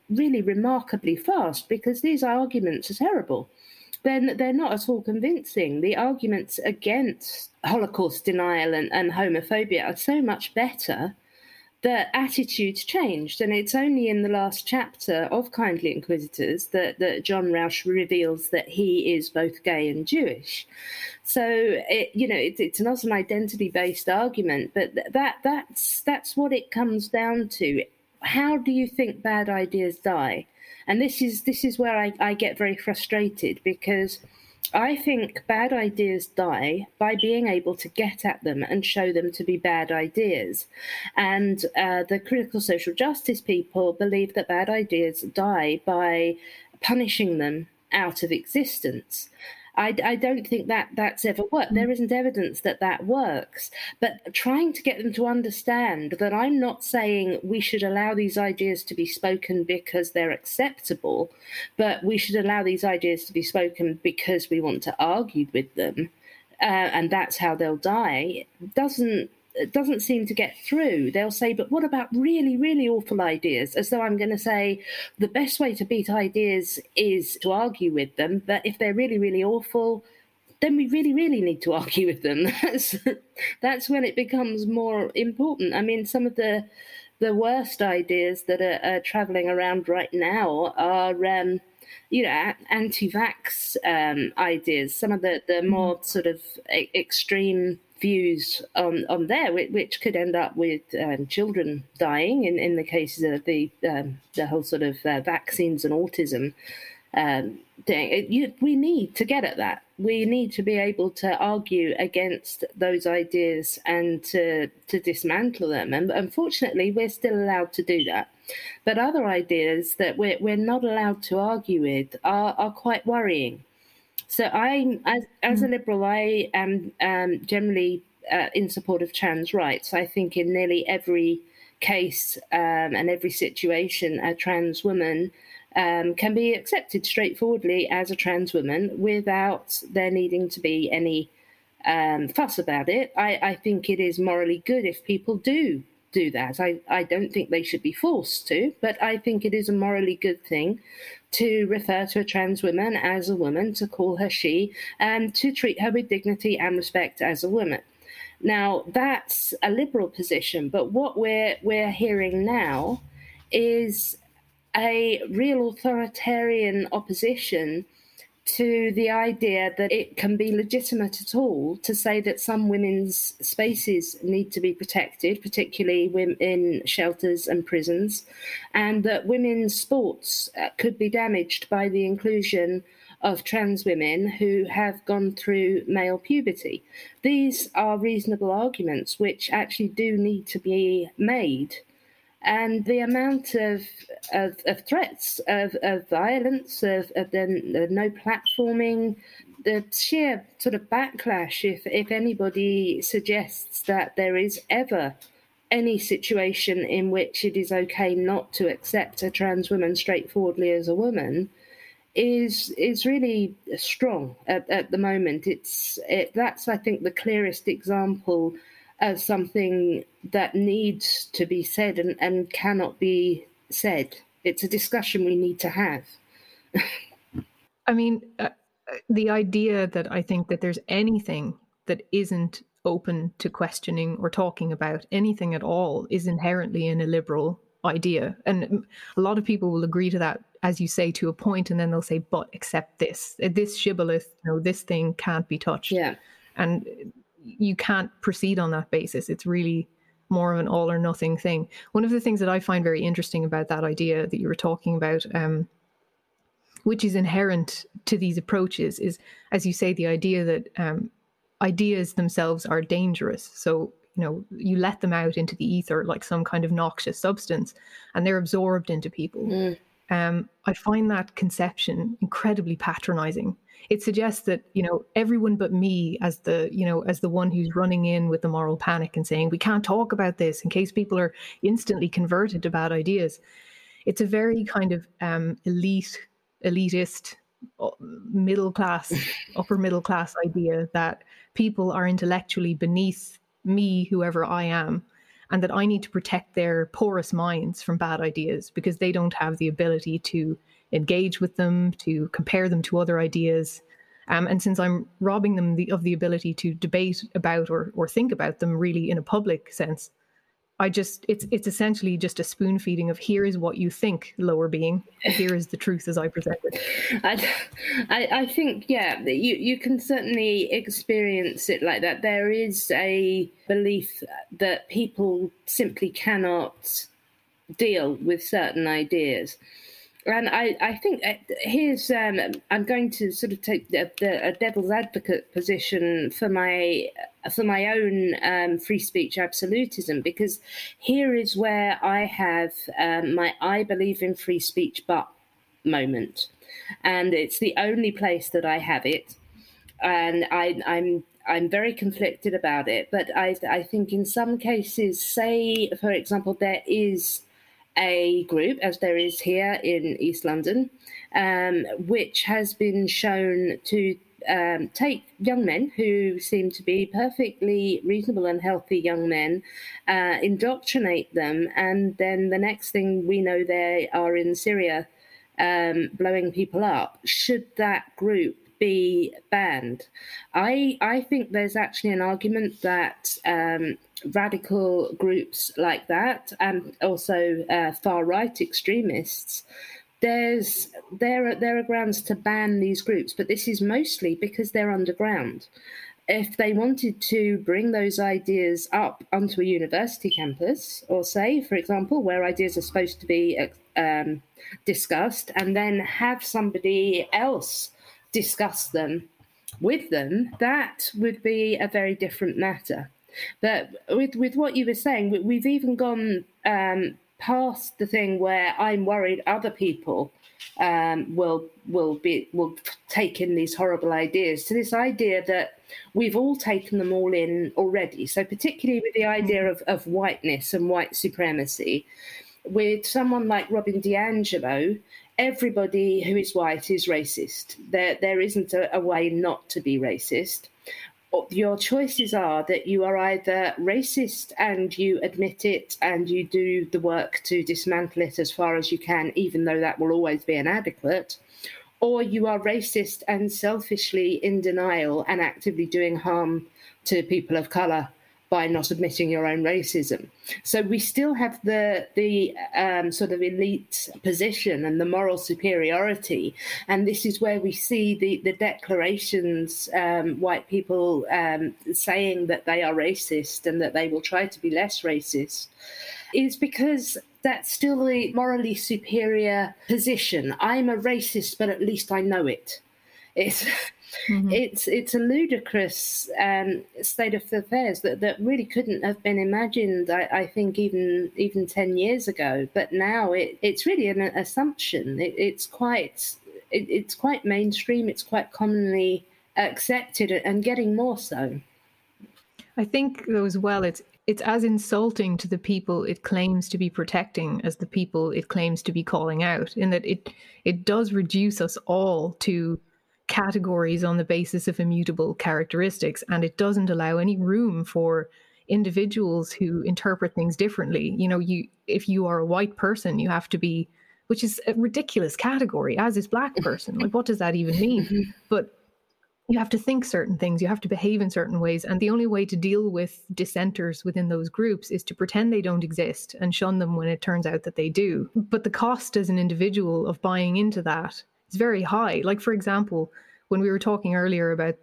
really remarkably fast, because these arguments are terrible. They're not at all convincing. The arguments against Holocaust denial and homophobia are so much better that attitudes changed. And it's only in the last chapter of Kindly Inquisitors that John Rauch reveals that he is both gay and Jewish. So, it's not an identity-based argument, but that's what it comes down to. How do you think bad ideas die? And this is where I get very frustrated, because I think bad ideas die by being able to get at them and show them to be bad ideas. And the critical social justice people believe that bad ideas die by punishing them out of existence. I don't think that's ever worked. There isn't evidence that works. But trying to get them to understand that I'm not saying we should allow these ideas to be spoken because they're acceptable, but we should allow these ideas to be spoken because we want to argue with them, and that's how they'll die, it doesn't seem to get through. They'll say, but what about really, really awful ideas? As though I'm going to say the best way to beat ideas is to argue with them, but if they're really, really awful, then we really, really need to argue with them. That's when it becomes more important. I mean, some of the worst ideas that are travelling around right now are anti-vax ideas, some of the more sort of extreme views on there, which could end up with children dying in the cases of the whole sort of vaccines and autism thing. We need to get at that. We need to be able to argue against those ideas and to dismantle them. And unfortunately, we're still allowed to do that. But other ideas that we're not allowed to argue with are quite worrying. So I'm, as a liberal, I am generally in support of trans rights. I think in nearly every case and every situation, a trans woman can be accepted straightforwardly as a trans woman without there needing to be any fuss about it. I think it is morally good if people do that. I don't think they should be forced to, but I think it is a morally good thing to refer to a trans woman as a woman, to call her she, and to treat her with dignity and respect as a woman. Now, that's a liberal position, but what we're hearing now is a real authoritarian opposition to the idea that it can be legitimate at all to say that some women's spaces need to be protected, particularly women in shelters and prisons, and that women's sports could be damaged by the inclusion of trans women who have gone through male puberty. These are reasonable arguments which actually do need to be made. And the amount of threats, of violence, of the no platforming, the sheer sort of backlash if anybody suggests that there is ever any situation in which it is okay not to accept a trans woman straightforwardly as a woman is really strong at the moment. That's I think the clearest example as something that needs to be said and cannot be said. It's a discussion we need to have. I mean, the idea that I think that there's anything that isn't open to questioning or talking about anything at all is inherently an illiberal idea. And a lot of people will agree to that, as you say, to a point, and then they'll say, but except this shibboleth, you know, this thing can't be touched. Yeah. And you can't proceed on that basis. It's really more of an all or nothing thing. One of the things that I find very interesting about that idea that you were talking about, which is inherent to these approaches, is, as you say, the idea that ideas themselves are dangerous. So, you know, you let them out into the ether like some kind of noxious substance and they're absorbed into people. I find that conception incredibly patronizing. It suggests that, you know, everyone but me as the, you know, as the one who's running in with the moral panic and saying, we can't talk about this in case people are instantly converted to bad ideas. It's a very kind of elitist, middle class, upper middle class idea that people are intellectually beneath me, whoever I am, and that I need to protect their porous minds from bad ideas because they don't have the ability to engage with them, to compare them to other ideas. And since I'm robbing them of the ability to debate about or think about them really in a public sense, it's essentially just a spoon feeding of here is what you think, lower being, here is the truth as I present it. I think, yeah, you can certainly experience it like that. There is a belief that people simply cannot deal with certain ideas. And I think here's, I'm going to sort of take a devil's advocate position for my own free speech absolutism, because here is where I have my I believe in free speech but moment. And it's the only place that I have it. And I'm very conflicted about it. But I think in some cases, say, for example, there is a group, as there is here in East London, which has been shown to take young men who seem to be perfectly reasonable and healthy young men, indoctrinate them, and then the next thing we know they are in Syria blowing people up. Should that group be banned? I think there's actually an argument that radical groups like that, and also far-right extremists, there are grounds to ban these groups, but this is mostly because they're underground. If they wanted to bring those ideas up onto a university campus, or say, for example, where ideas are supposed to be discussed, and then have somebody else discuss them with them, that would be a very different matter. But with what you were saying, we've even gone past the thing where I'm worried other people will take in these horrible ideas, to this idea that we've all taken them all in already. So particularly with the idea of whiteness and white supremacy, with someone like Robin DiAngelo, everybody who is white is racist. There isn't a way not to be racist. Your choices are that you are either racist and you admit it and you do the work to dismantle it as far as you can, even though that will always be inadequate, or you are racist and selfishly in denial and actively doing harm to people of colour by not admitting your own racism. So we still have the sort of elite position and the moral superiority. And this is where we see the declarations, white people saying that they are racist and that they will try to be less racist, is because that's still the morally superior position. I'm a racist, but at least I know it. It's a ludicrous state of affairs that really couldn't have been imagined, I think, even 10 years ago. But now it's really an assumption. It's quite mainstream. It's quite commonly accepted and getting more so. I think, though, as well, it's as insulting to the people it claims to be protecting as the people it claims to be calling out, in that it does reduce us all to categories on the basis of immutable characteristics, and it doesn't allow any room for individuals who interpret things differently. You know, if you are a white person, you have to be, which is a ridiculous category, as is black person. Like, what does that even mean? But you have to think certain things, you have to behave in certain ways, and the only way to deal with dissenters within those groups is to pretend they don't exist and shun them when it turns out that they do. But the cost as an individual of buying into that, it's very high. Like, for example, when we were talking earlier about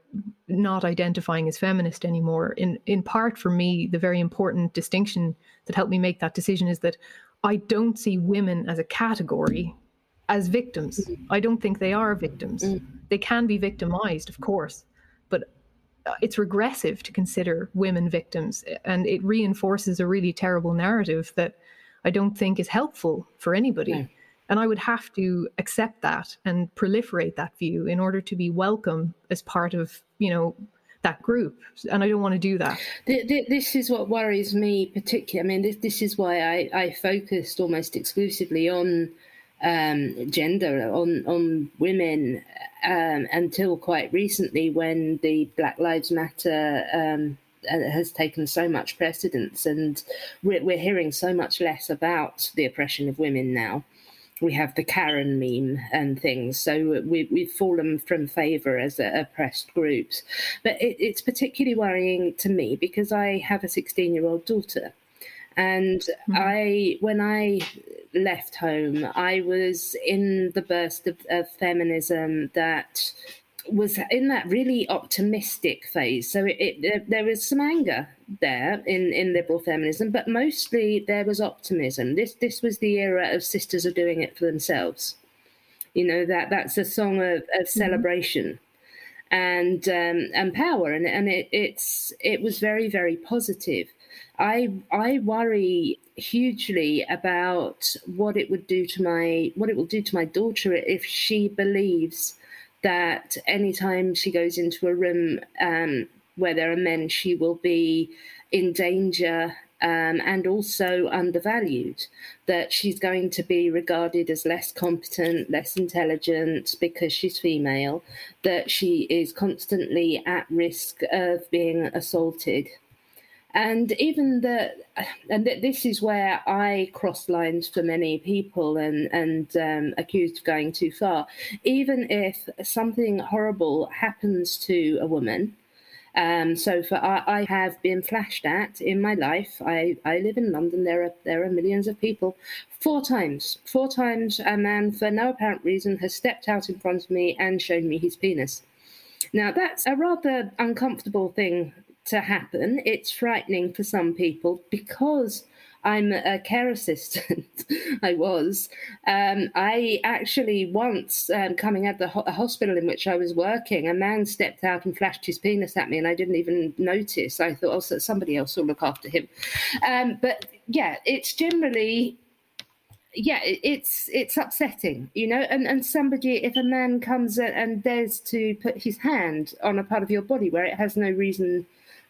not identifying as feminist anymore, in part for me, the very important distinction that helped me make that decision is that I don't see women as a category as victims. I don't think they are victims. They can be victimized, of course, but it's regressive to consider women victims. And it reinforces a really terrible narrative that I don't think is helpful for anybody. No. And I would have to accept that and proliferate that view in order to be welcome as part of, you know, that group. And I don't want to do that. This is what worries me particularly. I mean, this is why I focused almost exclusively on gender, on women, until quite recently, when the Black Lives Matter has taken so much precedence, and we're hearing so much less about the oppression of women now. We have the Karen meme and things, so we've fallen from favour as oppressed groups. But it's particularly worrying to me because I have a 16-year-old daughter, and when I left home, I was in the burst of feminism that was in that really optimistic phase. So there was some anger there in liberal feminism, but mostly there was optimism. This was the era of Sisters Are Doing It For Themselves. You know, that's a song of celebration and power, and it was very, very positive. I worry hugely about what it will do to my daughter if she believes that anytime she goes into a room where there are men, she will be in danger and also undervalued, that she's going to be regarded as less competent, less intelligent because she's female, that she is constantly at risk of being assaulted. And even this is where I crossed lines for many people and accused of going too far. Even if something horrible happens to a woman, I have been flashed at in my life. I live in London. There are millions of people. Four times a man, for no apparent reason, has stepped out in front of me and shown me his penis. Now, that's a rather uncomfortable thing to happen. It's frightening for some people. Because I'm a care assistant, I was. I actually once, coming out of the hospital in which I was working, a man stepped out and flashed his penis at me, and I didn't even notice. I thought, somebody else will look after him. But yeah, it's generally yeah, it's upsetting, you know, and somebody, if a man comes and dares to put his hand on a part of your body where it has no reason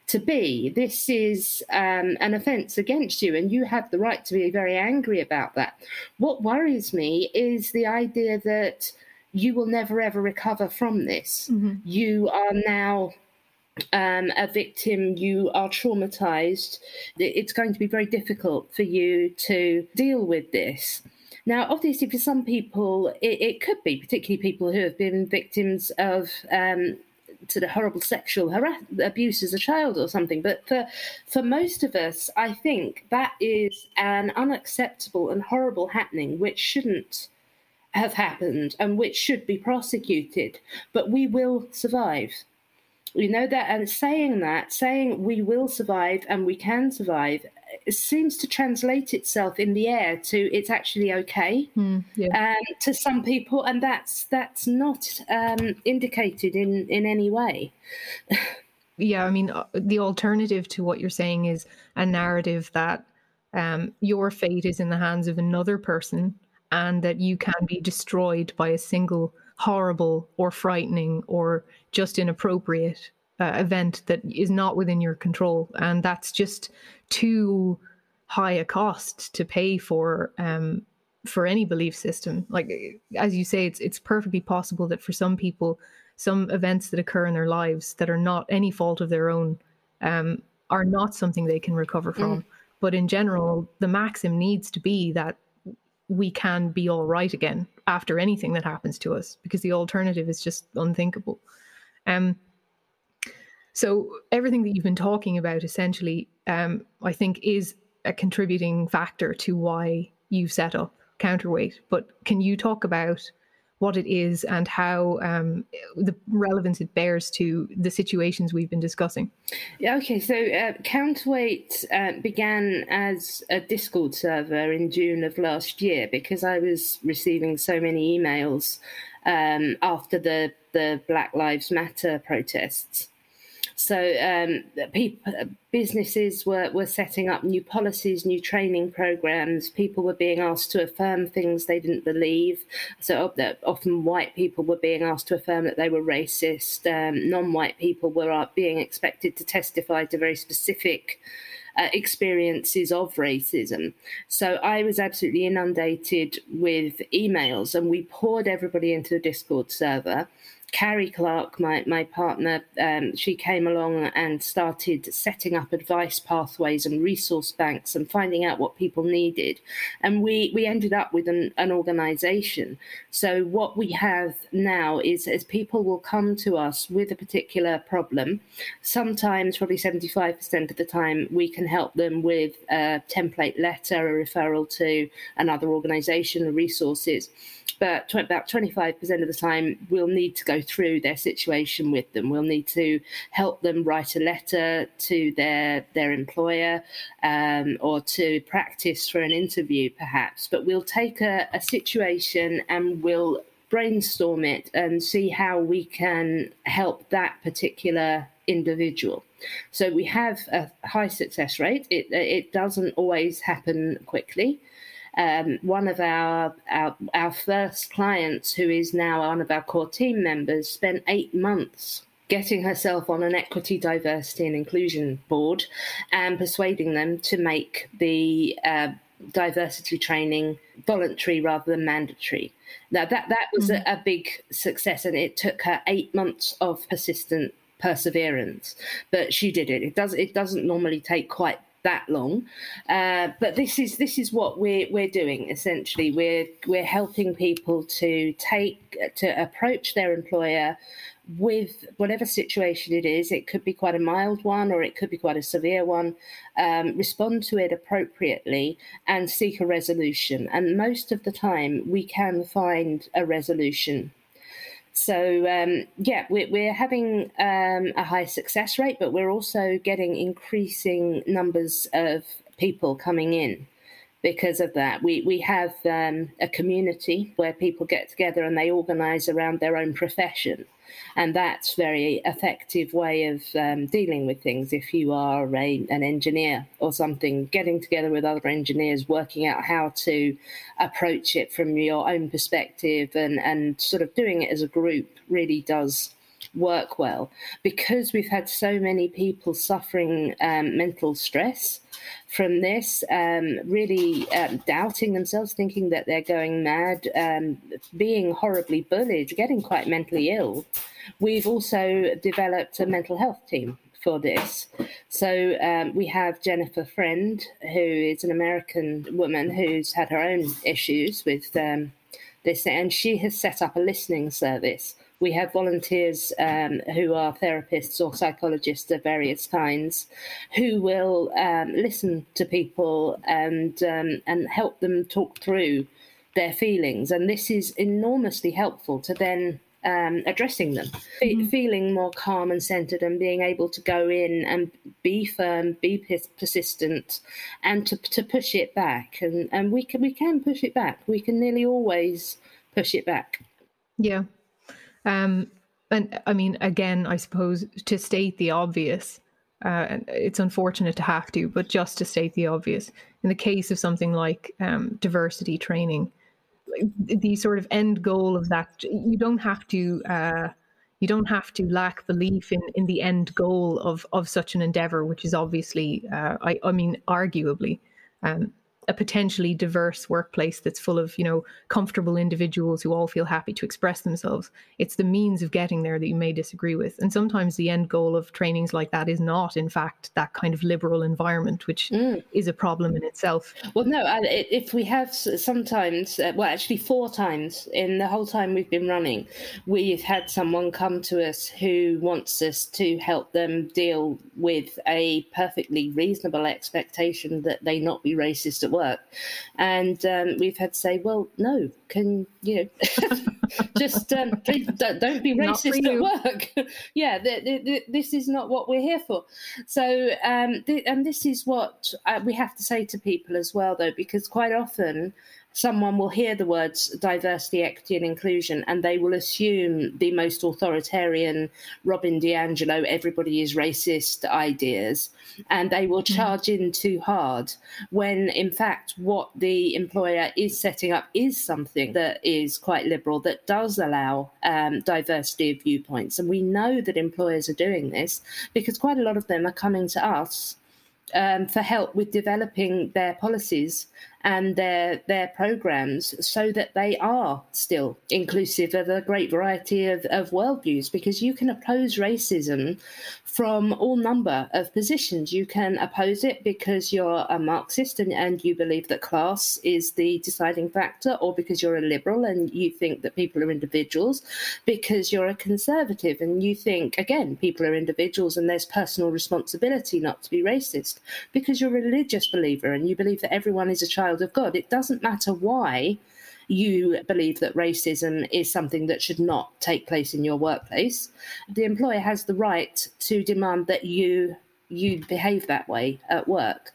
to be, this is an offence against you, and you have the right to be very angry about that. What worries me is the idea that you will never, ever recover from this. Mm-hmm. You are now a victim, you are traumatised. It's going to be very difficult for you to deal with this. Now, obviously, for some people, it could be, particularly people who have been victims of to the horrible sexual abuse as a child or something. But for most of us, I think that is an unacceptable and horrible happening which shouldn't have happened and which should be prosecuted. But we will survive. You know that, and saying we will survive and we can survive seems to translate itself in the air to it's actually okay to some people, and that's not indicated in any way. Yeah, I mean, the alternative to what you're saying is a narrative that your fate is in the hands of another person and that you can be destroyed by a single horrible or frightening or just inappropriate event that is not within your control. And that's just too high a cost to pay for any belief system. Like, as you say, it's perfectly possible that for some people, some events that occur in their lives that are not any fault of their own are not something they can recover from. Mm. But in general, the maxim needs to be that we can be all right again after anything that happens to us, because the alternative is just unthinkable. So everything that you've been talking about essentially, I think, is a contributing factor to why you've set up Counterweight. But can you talk about what it is and how the relevance it bears to the situations we've been discussing? Yeah, okay. So Counterweight began as a Discord server in June of last year because I was receiving so many emails after the Black Lives Matter protests. So businesses were setting up new policies, new training programs. People were being asked to affirm things they didn't believe. So often white people were being asked to affirm that they were racist. Non-white people were being expected to testify to very specific experiences of racism. So I was absolutely inundated with emails, and we poured everybody into the Discord server. Carrie Clark, my partner, she came along and started setting up advice pathways and resource banks and finding out what people needed. And we ended up with an organisation. So what we have now is people will come to us with a particular problem. Sometimes, probably 75% of the time, we can help them with a template letter, a referral to another organisation, resources. But about 25% of the time, we'll need to go through their situation with them. We'll need to help them write a letter to their employer or to practice for an interview, perhaps. But we'll take a situation and we'll brainstorm it and see how we can help that particular individual. So we have a high success rate. It doesn't always happen quickly. One of our first clients, who is now one of our core team members, spent 8 months getting herself on an equity, diversity and inclusion board and persuading them to make the diversity training voluntary rather than mandatory. Now, that was a big success, and it took her 8 months of persistent perseverance, but she did it. It doesn't normally take quite that long, but this is what we're doing essentially. We're helping people to approach their employer with whatever situation it is. It could be quite a mild one or it could be quite a severe one. Respond to it appropriately and seek a resolution. And most of the time, we can find a resolution. So, we're having a high success rate, but we're also getting increasing numbers of people coming in because of that. We have a community where people get together and they organise around their own profession. And that's a very effective way of dealing with things. If you are an engineer or something, getting together with other engineers, working out how to approach it from your own perspective and sort of doing it as a group really does work well. Because we've had so many people suffering mental stress from this, really doubting themselves, thinking that they're going mad, being horribly bullied, getting quite mentally ill. We've also developed a mental health team for this. So we have Jennifer Friend, who is an American woman who's had her own issues with this, and she has set up a listening service. We have volunteers who are therapists or psychologists of various kinds who will listen to people and help them talk through their feelings. And this is enormously helpful to then addressing them, feeling more calm and centered and being able to go in and be firm, be persistent and to push it back. And we can push it back. We can nearly always push it back. Yeah. And I mean, again, I suppose to state the obvious, it's unfortunate to have to, but just to state the obvious, in the case of something like diversity training, the sort of end goal of that, you don't have to lack belief in the end goal of such an endeavor, which is obviously, arguably, a potentially diverse workplace that's full of, comfortable individuals who all feel happy to express themselves. It's the means of getting there that you may disagree with. And sometimes the end goal of trainings like that is not, in fact, that kind of liberal environment, which is a problem in itself. Well, no, if we have sometimes, actually 4 times in the whole time we've been running, we've had someone come to us who wants us to help them deal with a perfectly reasonable expectation that they not be racist at work, and we've had to say, well, no, can you know, just please don't be racist at work. Yeah, this is not what we're here for. So, and this is what we have to say to people as well, though, because quite often someone will hear the words diversity, equity and inclusion and they will assume the most authoritarian Robin DiAngelo, everybody is racist ideas, and they will charge in too hard when, in fact, what the employer is setting up is something that is quite liberal, that does allow diversity of viewpoints. And we know that employers are doing this because quite a lot of them are coming to us for help with developing their policies and their programs so that they are still inclusive of a great variety of worldviews, because you can oppose racism from all number of positions. You can oppose it because you're a Marxist and you believe that class is the deciding factor, or because you're a liberal and you think that people are individuals, because you're a conservative and you think, again, people are individuals and there's personal responsibility not to be racist, because you're a religious believer and you believe that everyone is a child of God. It doesn't matter why you believe that racism is something that should not take place in your workplace. The employer has the right to demand that you behave that way at work.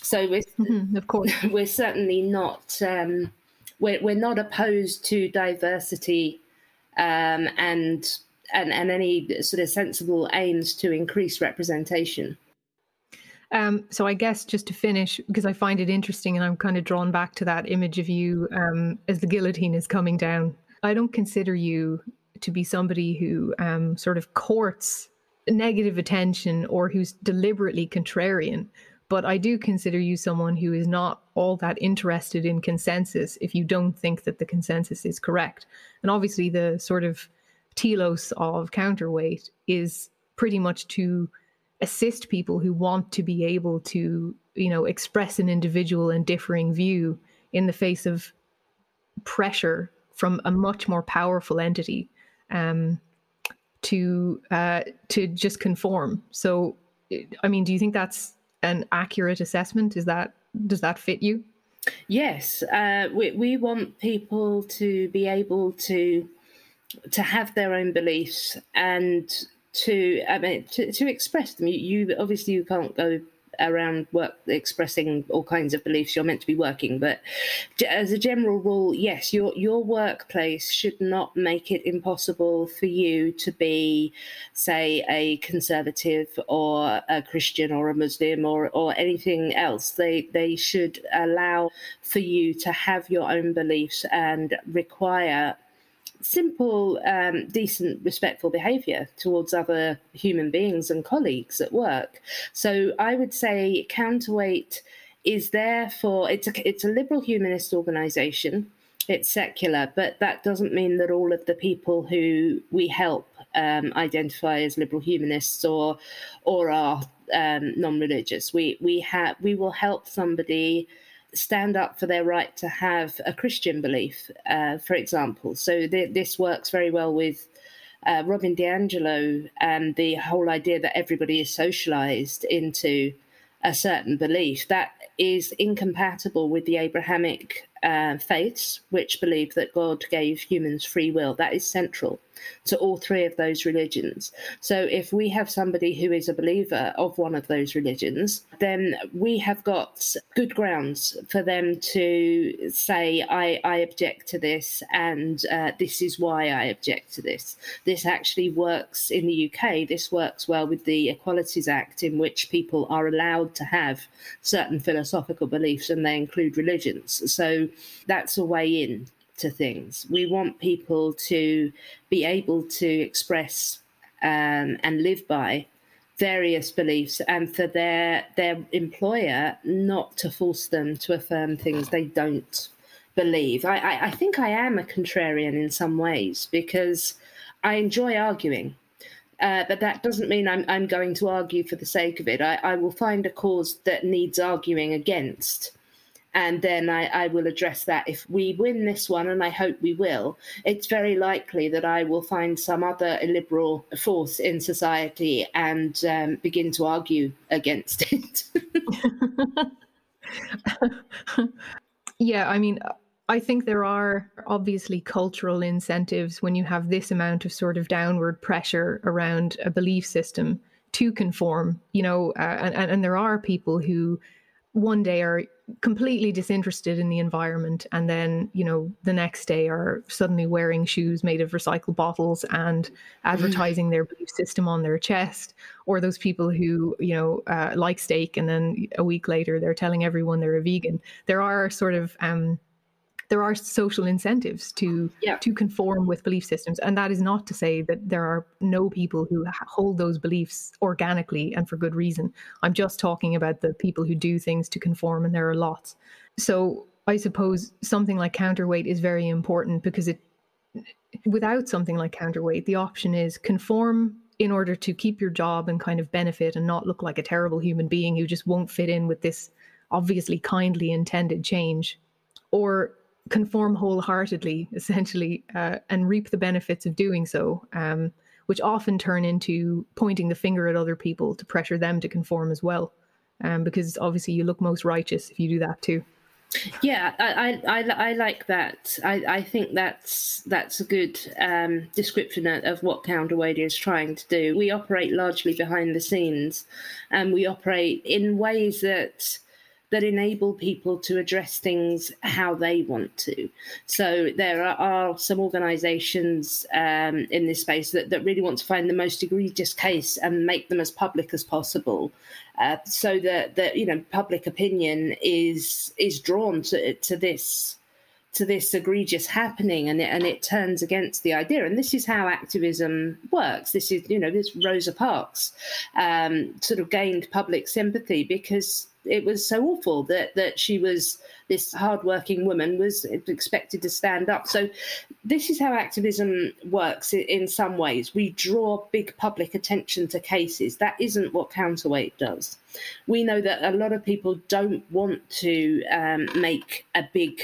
So of course, we're certainly not we're not opposed to diversity and any sort of sensible aims to increase representation. So I guess just to finish, because I find it interesting and I'm kind of drawn back to that image of you as the guillotine is coming down. I don't consider you to be somebody who sort of courts negative attention or who's deliberately contrarian, but I do consider you someone who is not all that interested in consensus if you don't think that the consensus is correct. And obviously the sort of telos of Counterweight is pretty much to assist people who want to be able to, express an individual and differing view in the face of pressure from a much more powerful entity to just conform. So, I mean, do you think that's an accurate assessment? Does that fit you? Yes. We want people to be able to have their own beliefs and to express them. You obviously you can't go around work, expressing all kinds of beliefs you're meant to be working. But as a general rule, yes, your workplace should not make it impossible for you to be, say, a conservative or a Christian or a Muslim or anything else. They should allow for you to have your own beliefs and require simple, decent, respectful behaviour towards other human beings and colleagues at work. So I would say Counterweight is there for, it's a liberal humanist organisation, it's secular, but that doesn't mean that all of the people who we help identify as liberal humanists or are non-religious. We will help somebody stand up for their right to have a Christian belief, for example. So this works very well with Robin DiAngelo and the whole idea that everybody is socialized into a certain belief. That is incompatible with the Abrahamic faiths, which believe that God gave humans free will. That is central to all three of those religions. So if we have somebody who is a believer of one of those religions, then we have got good grounds for them to say, I object to this, and this is why I object to this. This actually works in the UK. This works well with the Equalities Act, in which people are allowed to have certain philosophical beliefs, and they include religions. So that's a way in to things. We want people to be able to express and live by various beliefs, and for their employer not to force them to affirm things they don't believe. I think I am a contrarian in some ways because I enjoy arguing, but that doesn't mean I'm going to argue for the sake of it. I will find a cause that needs arguing against, and then I will address that. If we win this one, and I hope we will, it's very likely that I will find some other illiberal force in society and begin to argue against it. Yeah, I mean, I think there are obviously cultural incentives when you have this amount of sort of downward pressure around a belief system to conform, you know, and there are people who one day are completely disinterested in the environment, and then, you know, the next day are suddenly wearing shoes made of recycled bottles and advertising their belief system on their chest. Or those people who, you know, like steak, and then a week later they're telling everyone they're a vegan. There are sort of there are social incentives to conform with belief systems, and that is not to say that there are no people who hold those beliefs organically and for good reason. I'm just talking about the people who do things to conform, and there are lots. So I suppose something like Counterweight is very important because without something like Counterweight, the option is conform in order to keep your job and kind of benefit and not look like a terrible human being who just won't fit in with this obviously kindly intended change, or conform wholeheartedly, essentially, and reap the benefits of doing so, which often turn into pointing the finger at other people to pressure them to conform as well, because obviously you look most righteous if you do that too. Yeah, I like that. I think that's a good description of what Counterweight is trying to do. We operate largely behind the scenes, and we operate in ways that enable people to address things how they want to. So there are some organisations in this space that really want to find the most egregious case and make them as public as possible, so that you know, public opinion is drawn to this egregious happening, and it turns against the idea. And this is how activism works. This is, you know, this Rosa Parks sort of gained public sympathy because it was so awful that she was, this hardworking woman was expected to stand up. So this is how activism works in some ways. We draw big public attention to cases. That isn't what Counterweight does. We know that a lot of people don't want to make a big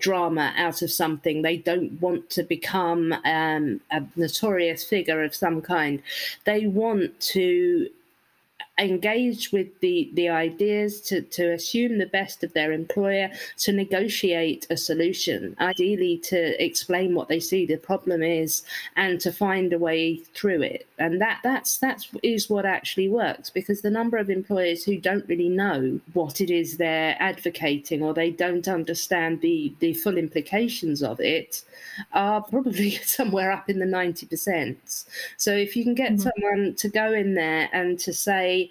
drama out of something. They don't want to become a notorious figure of some kind. They want to engage with the ideas, to assume the best of their employer, to negotiate a solution, ideally to explain what they see the problem is and to find a way through it. And that is what actually works, because the number of employers who don't really know what it is they're advocating, or they don't understand the full implications of it, are probably somewhere up in the 90%. So if you can get someone to go in there and to say,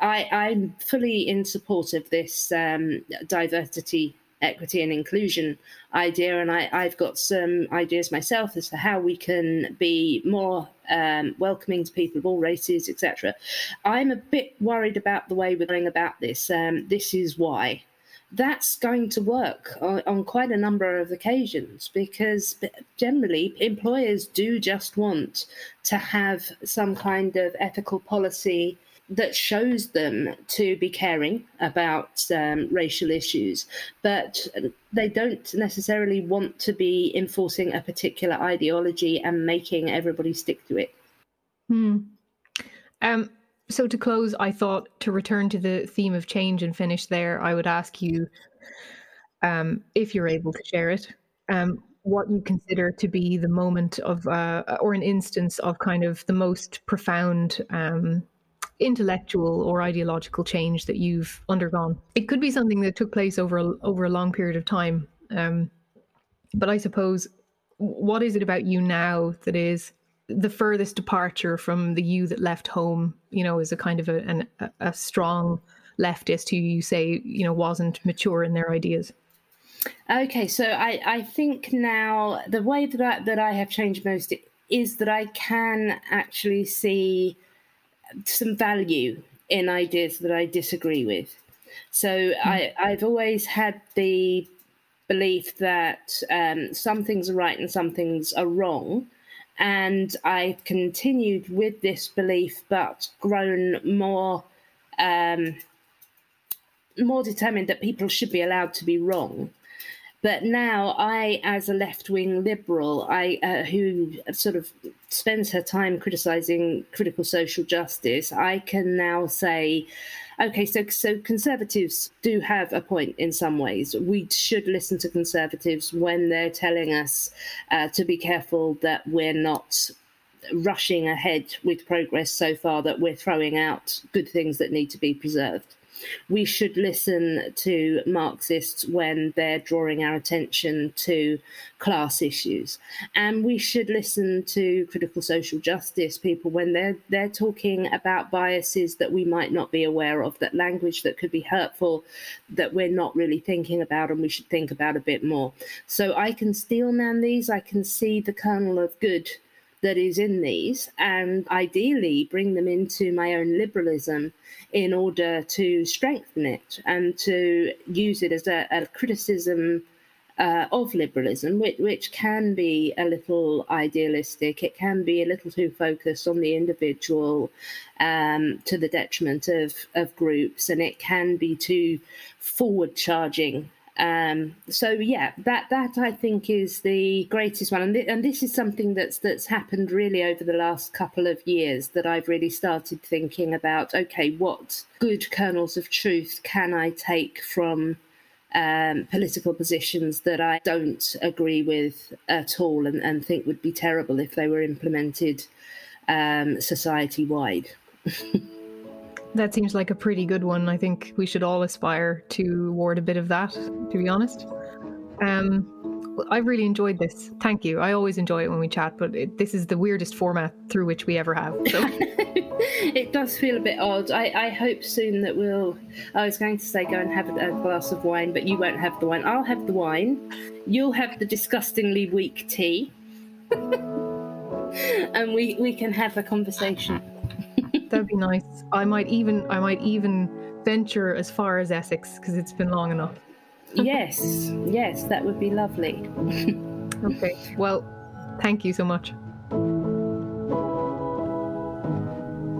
I'm fully in support of this diversity, equity and inclusion idea, and I've got some ideas myself as to how we can be more welcoming to people of all races, etc. I'm a bit worried about the way we're going about this. This is why. That's going to work on quite a number of occasions, because generally employers do just want to have some kind of ethical policy that shows them to be caring about racial issues, but they don't necessarily want to be enforcing a particular ideology and making everybody stick to it. So to close, I thought to return to the theme of change and finish there, I would ask you, if you're able to share it, what you consider to be the moment of, or an instance of kind of the most profound intellectual or ideological change that you've undergone. It could be something that took place over a long period of time. But I suppose, what is it about you now that is the furthest departure from the you that left home, you know, as a kind of a strong leftist who you say, you know, wasn't mature in their ideas? Okay, so I think now the way that I have changed most is that I can actually see some value in ideas that I disagree with. So I've always had the belief that some things are right and some things are wrong. And I've continued with this belief, but grown more determined that people should be allowed to be wrong. But now I, as a left-wing liberal, who sort of spends her time criticising critical social justice, I can now say, okay, so conservatives do have a point in some ways. We should listen to conservatives when they're telling us to be careful that we're not rushing ahead with progress so far that we're throwing out good things that need to be preserved. We should listen to Marxists when they're drawing our attention to class issues. And we should listen to critical social justice people when they're talking about biases that we might not be aware of, that language that could be hurtful that we're not really thinking about and we should think about a bit more. So I can steelman these. I can see the kernel of good that is in these, and ideally bring them into my own liberalism in order to strengthen it and to use it as a criticism of liberalism, which can be a little idealistic. It can be a little too focused on the individual to the detriment of groups, and it can be too forward-charging. That I think is the greatest one. And this is something that's happened really over the last couple of years, that I've really started thinking about, okay, what good kernels of truth can I take from political positions that I don't agree with at all and think would be terrible if they were implemented society-wide? That seems like a pretty good one. I think we should all aspire toward a bit of that, to be honest. I really enjoyed this. Thank you. I always enjoy it when we chat, but this is the weirdest format through which we ever have. So. It does feel a bit odd. I hope soon that we'll... I was going to say go and have a glass of wine, but you won't have the wine. I'll have the wine. You'll have the disgustingly weak tea. And we can have a conversation. That'd be nice. I might even venture as far as Essex, because it's been long enough. Yes, that would be lovely. Okay, well, thank you so much.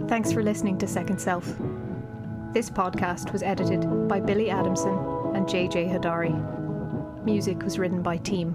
Thanks for listening to Second Self. This podcast was edited by Billy Adamson and JJ Hadari. Music was written by Team.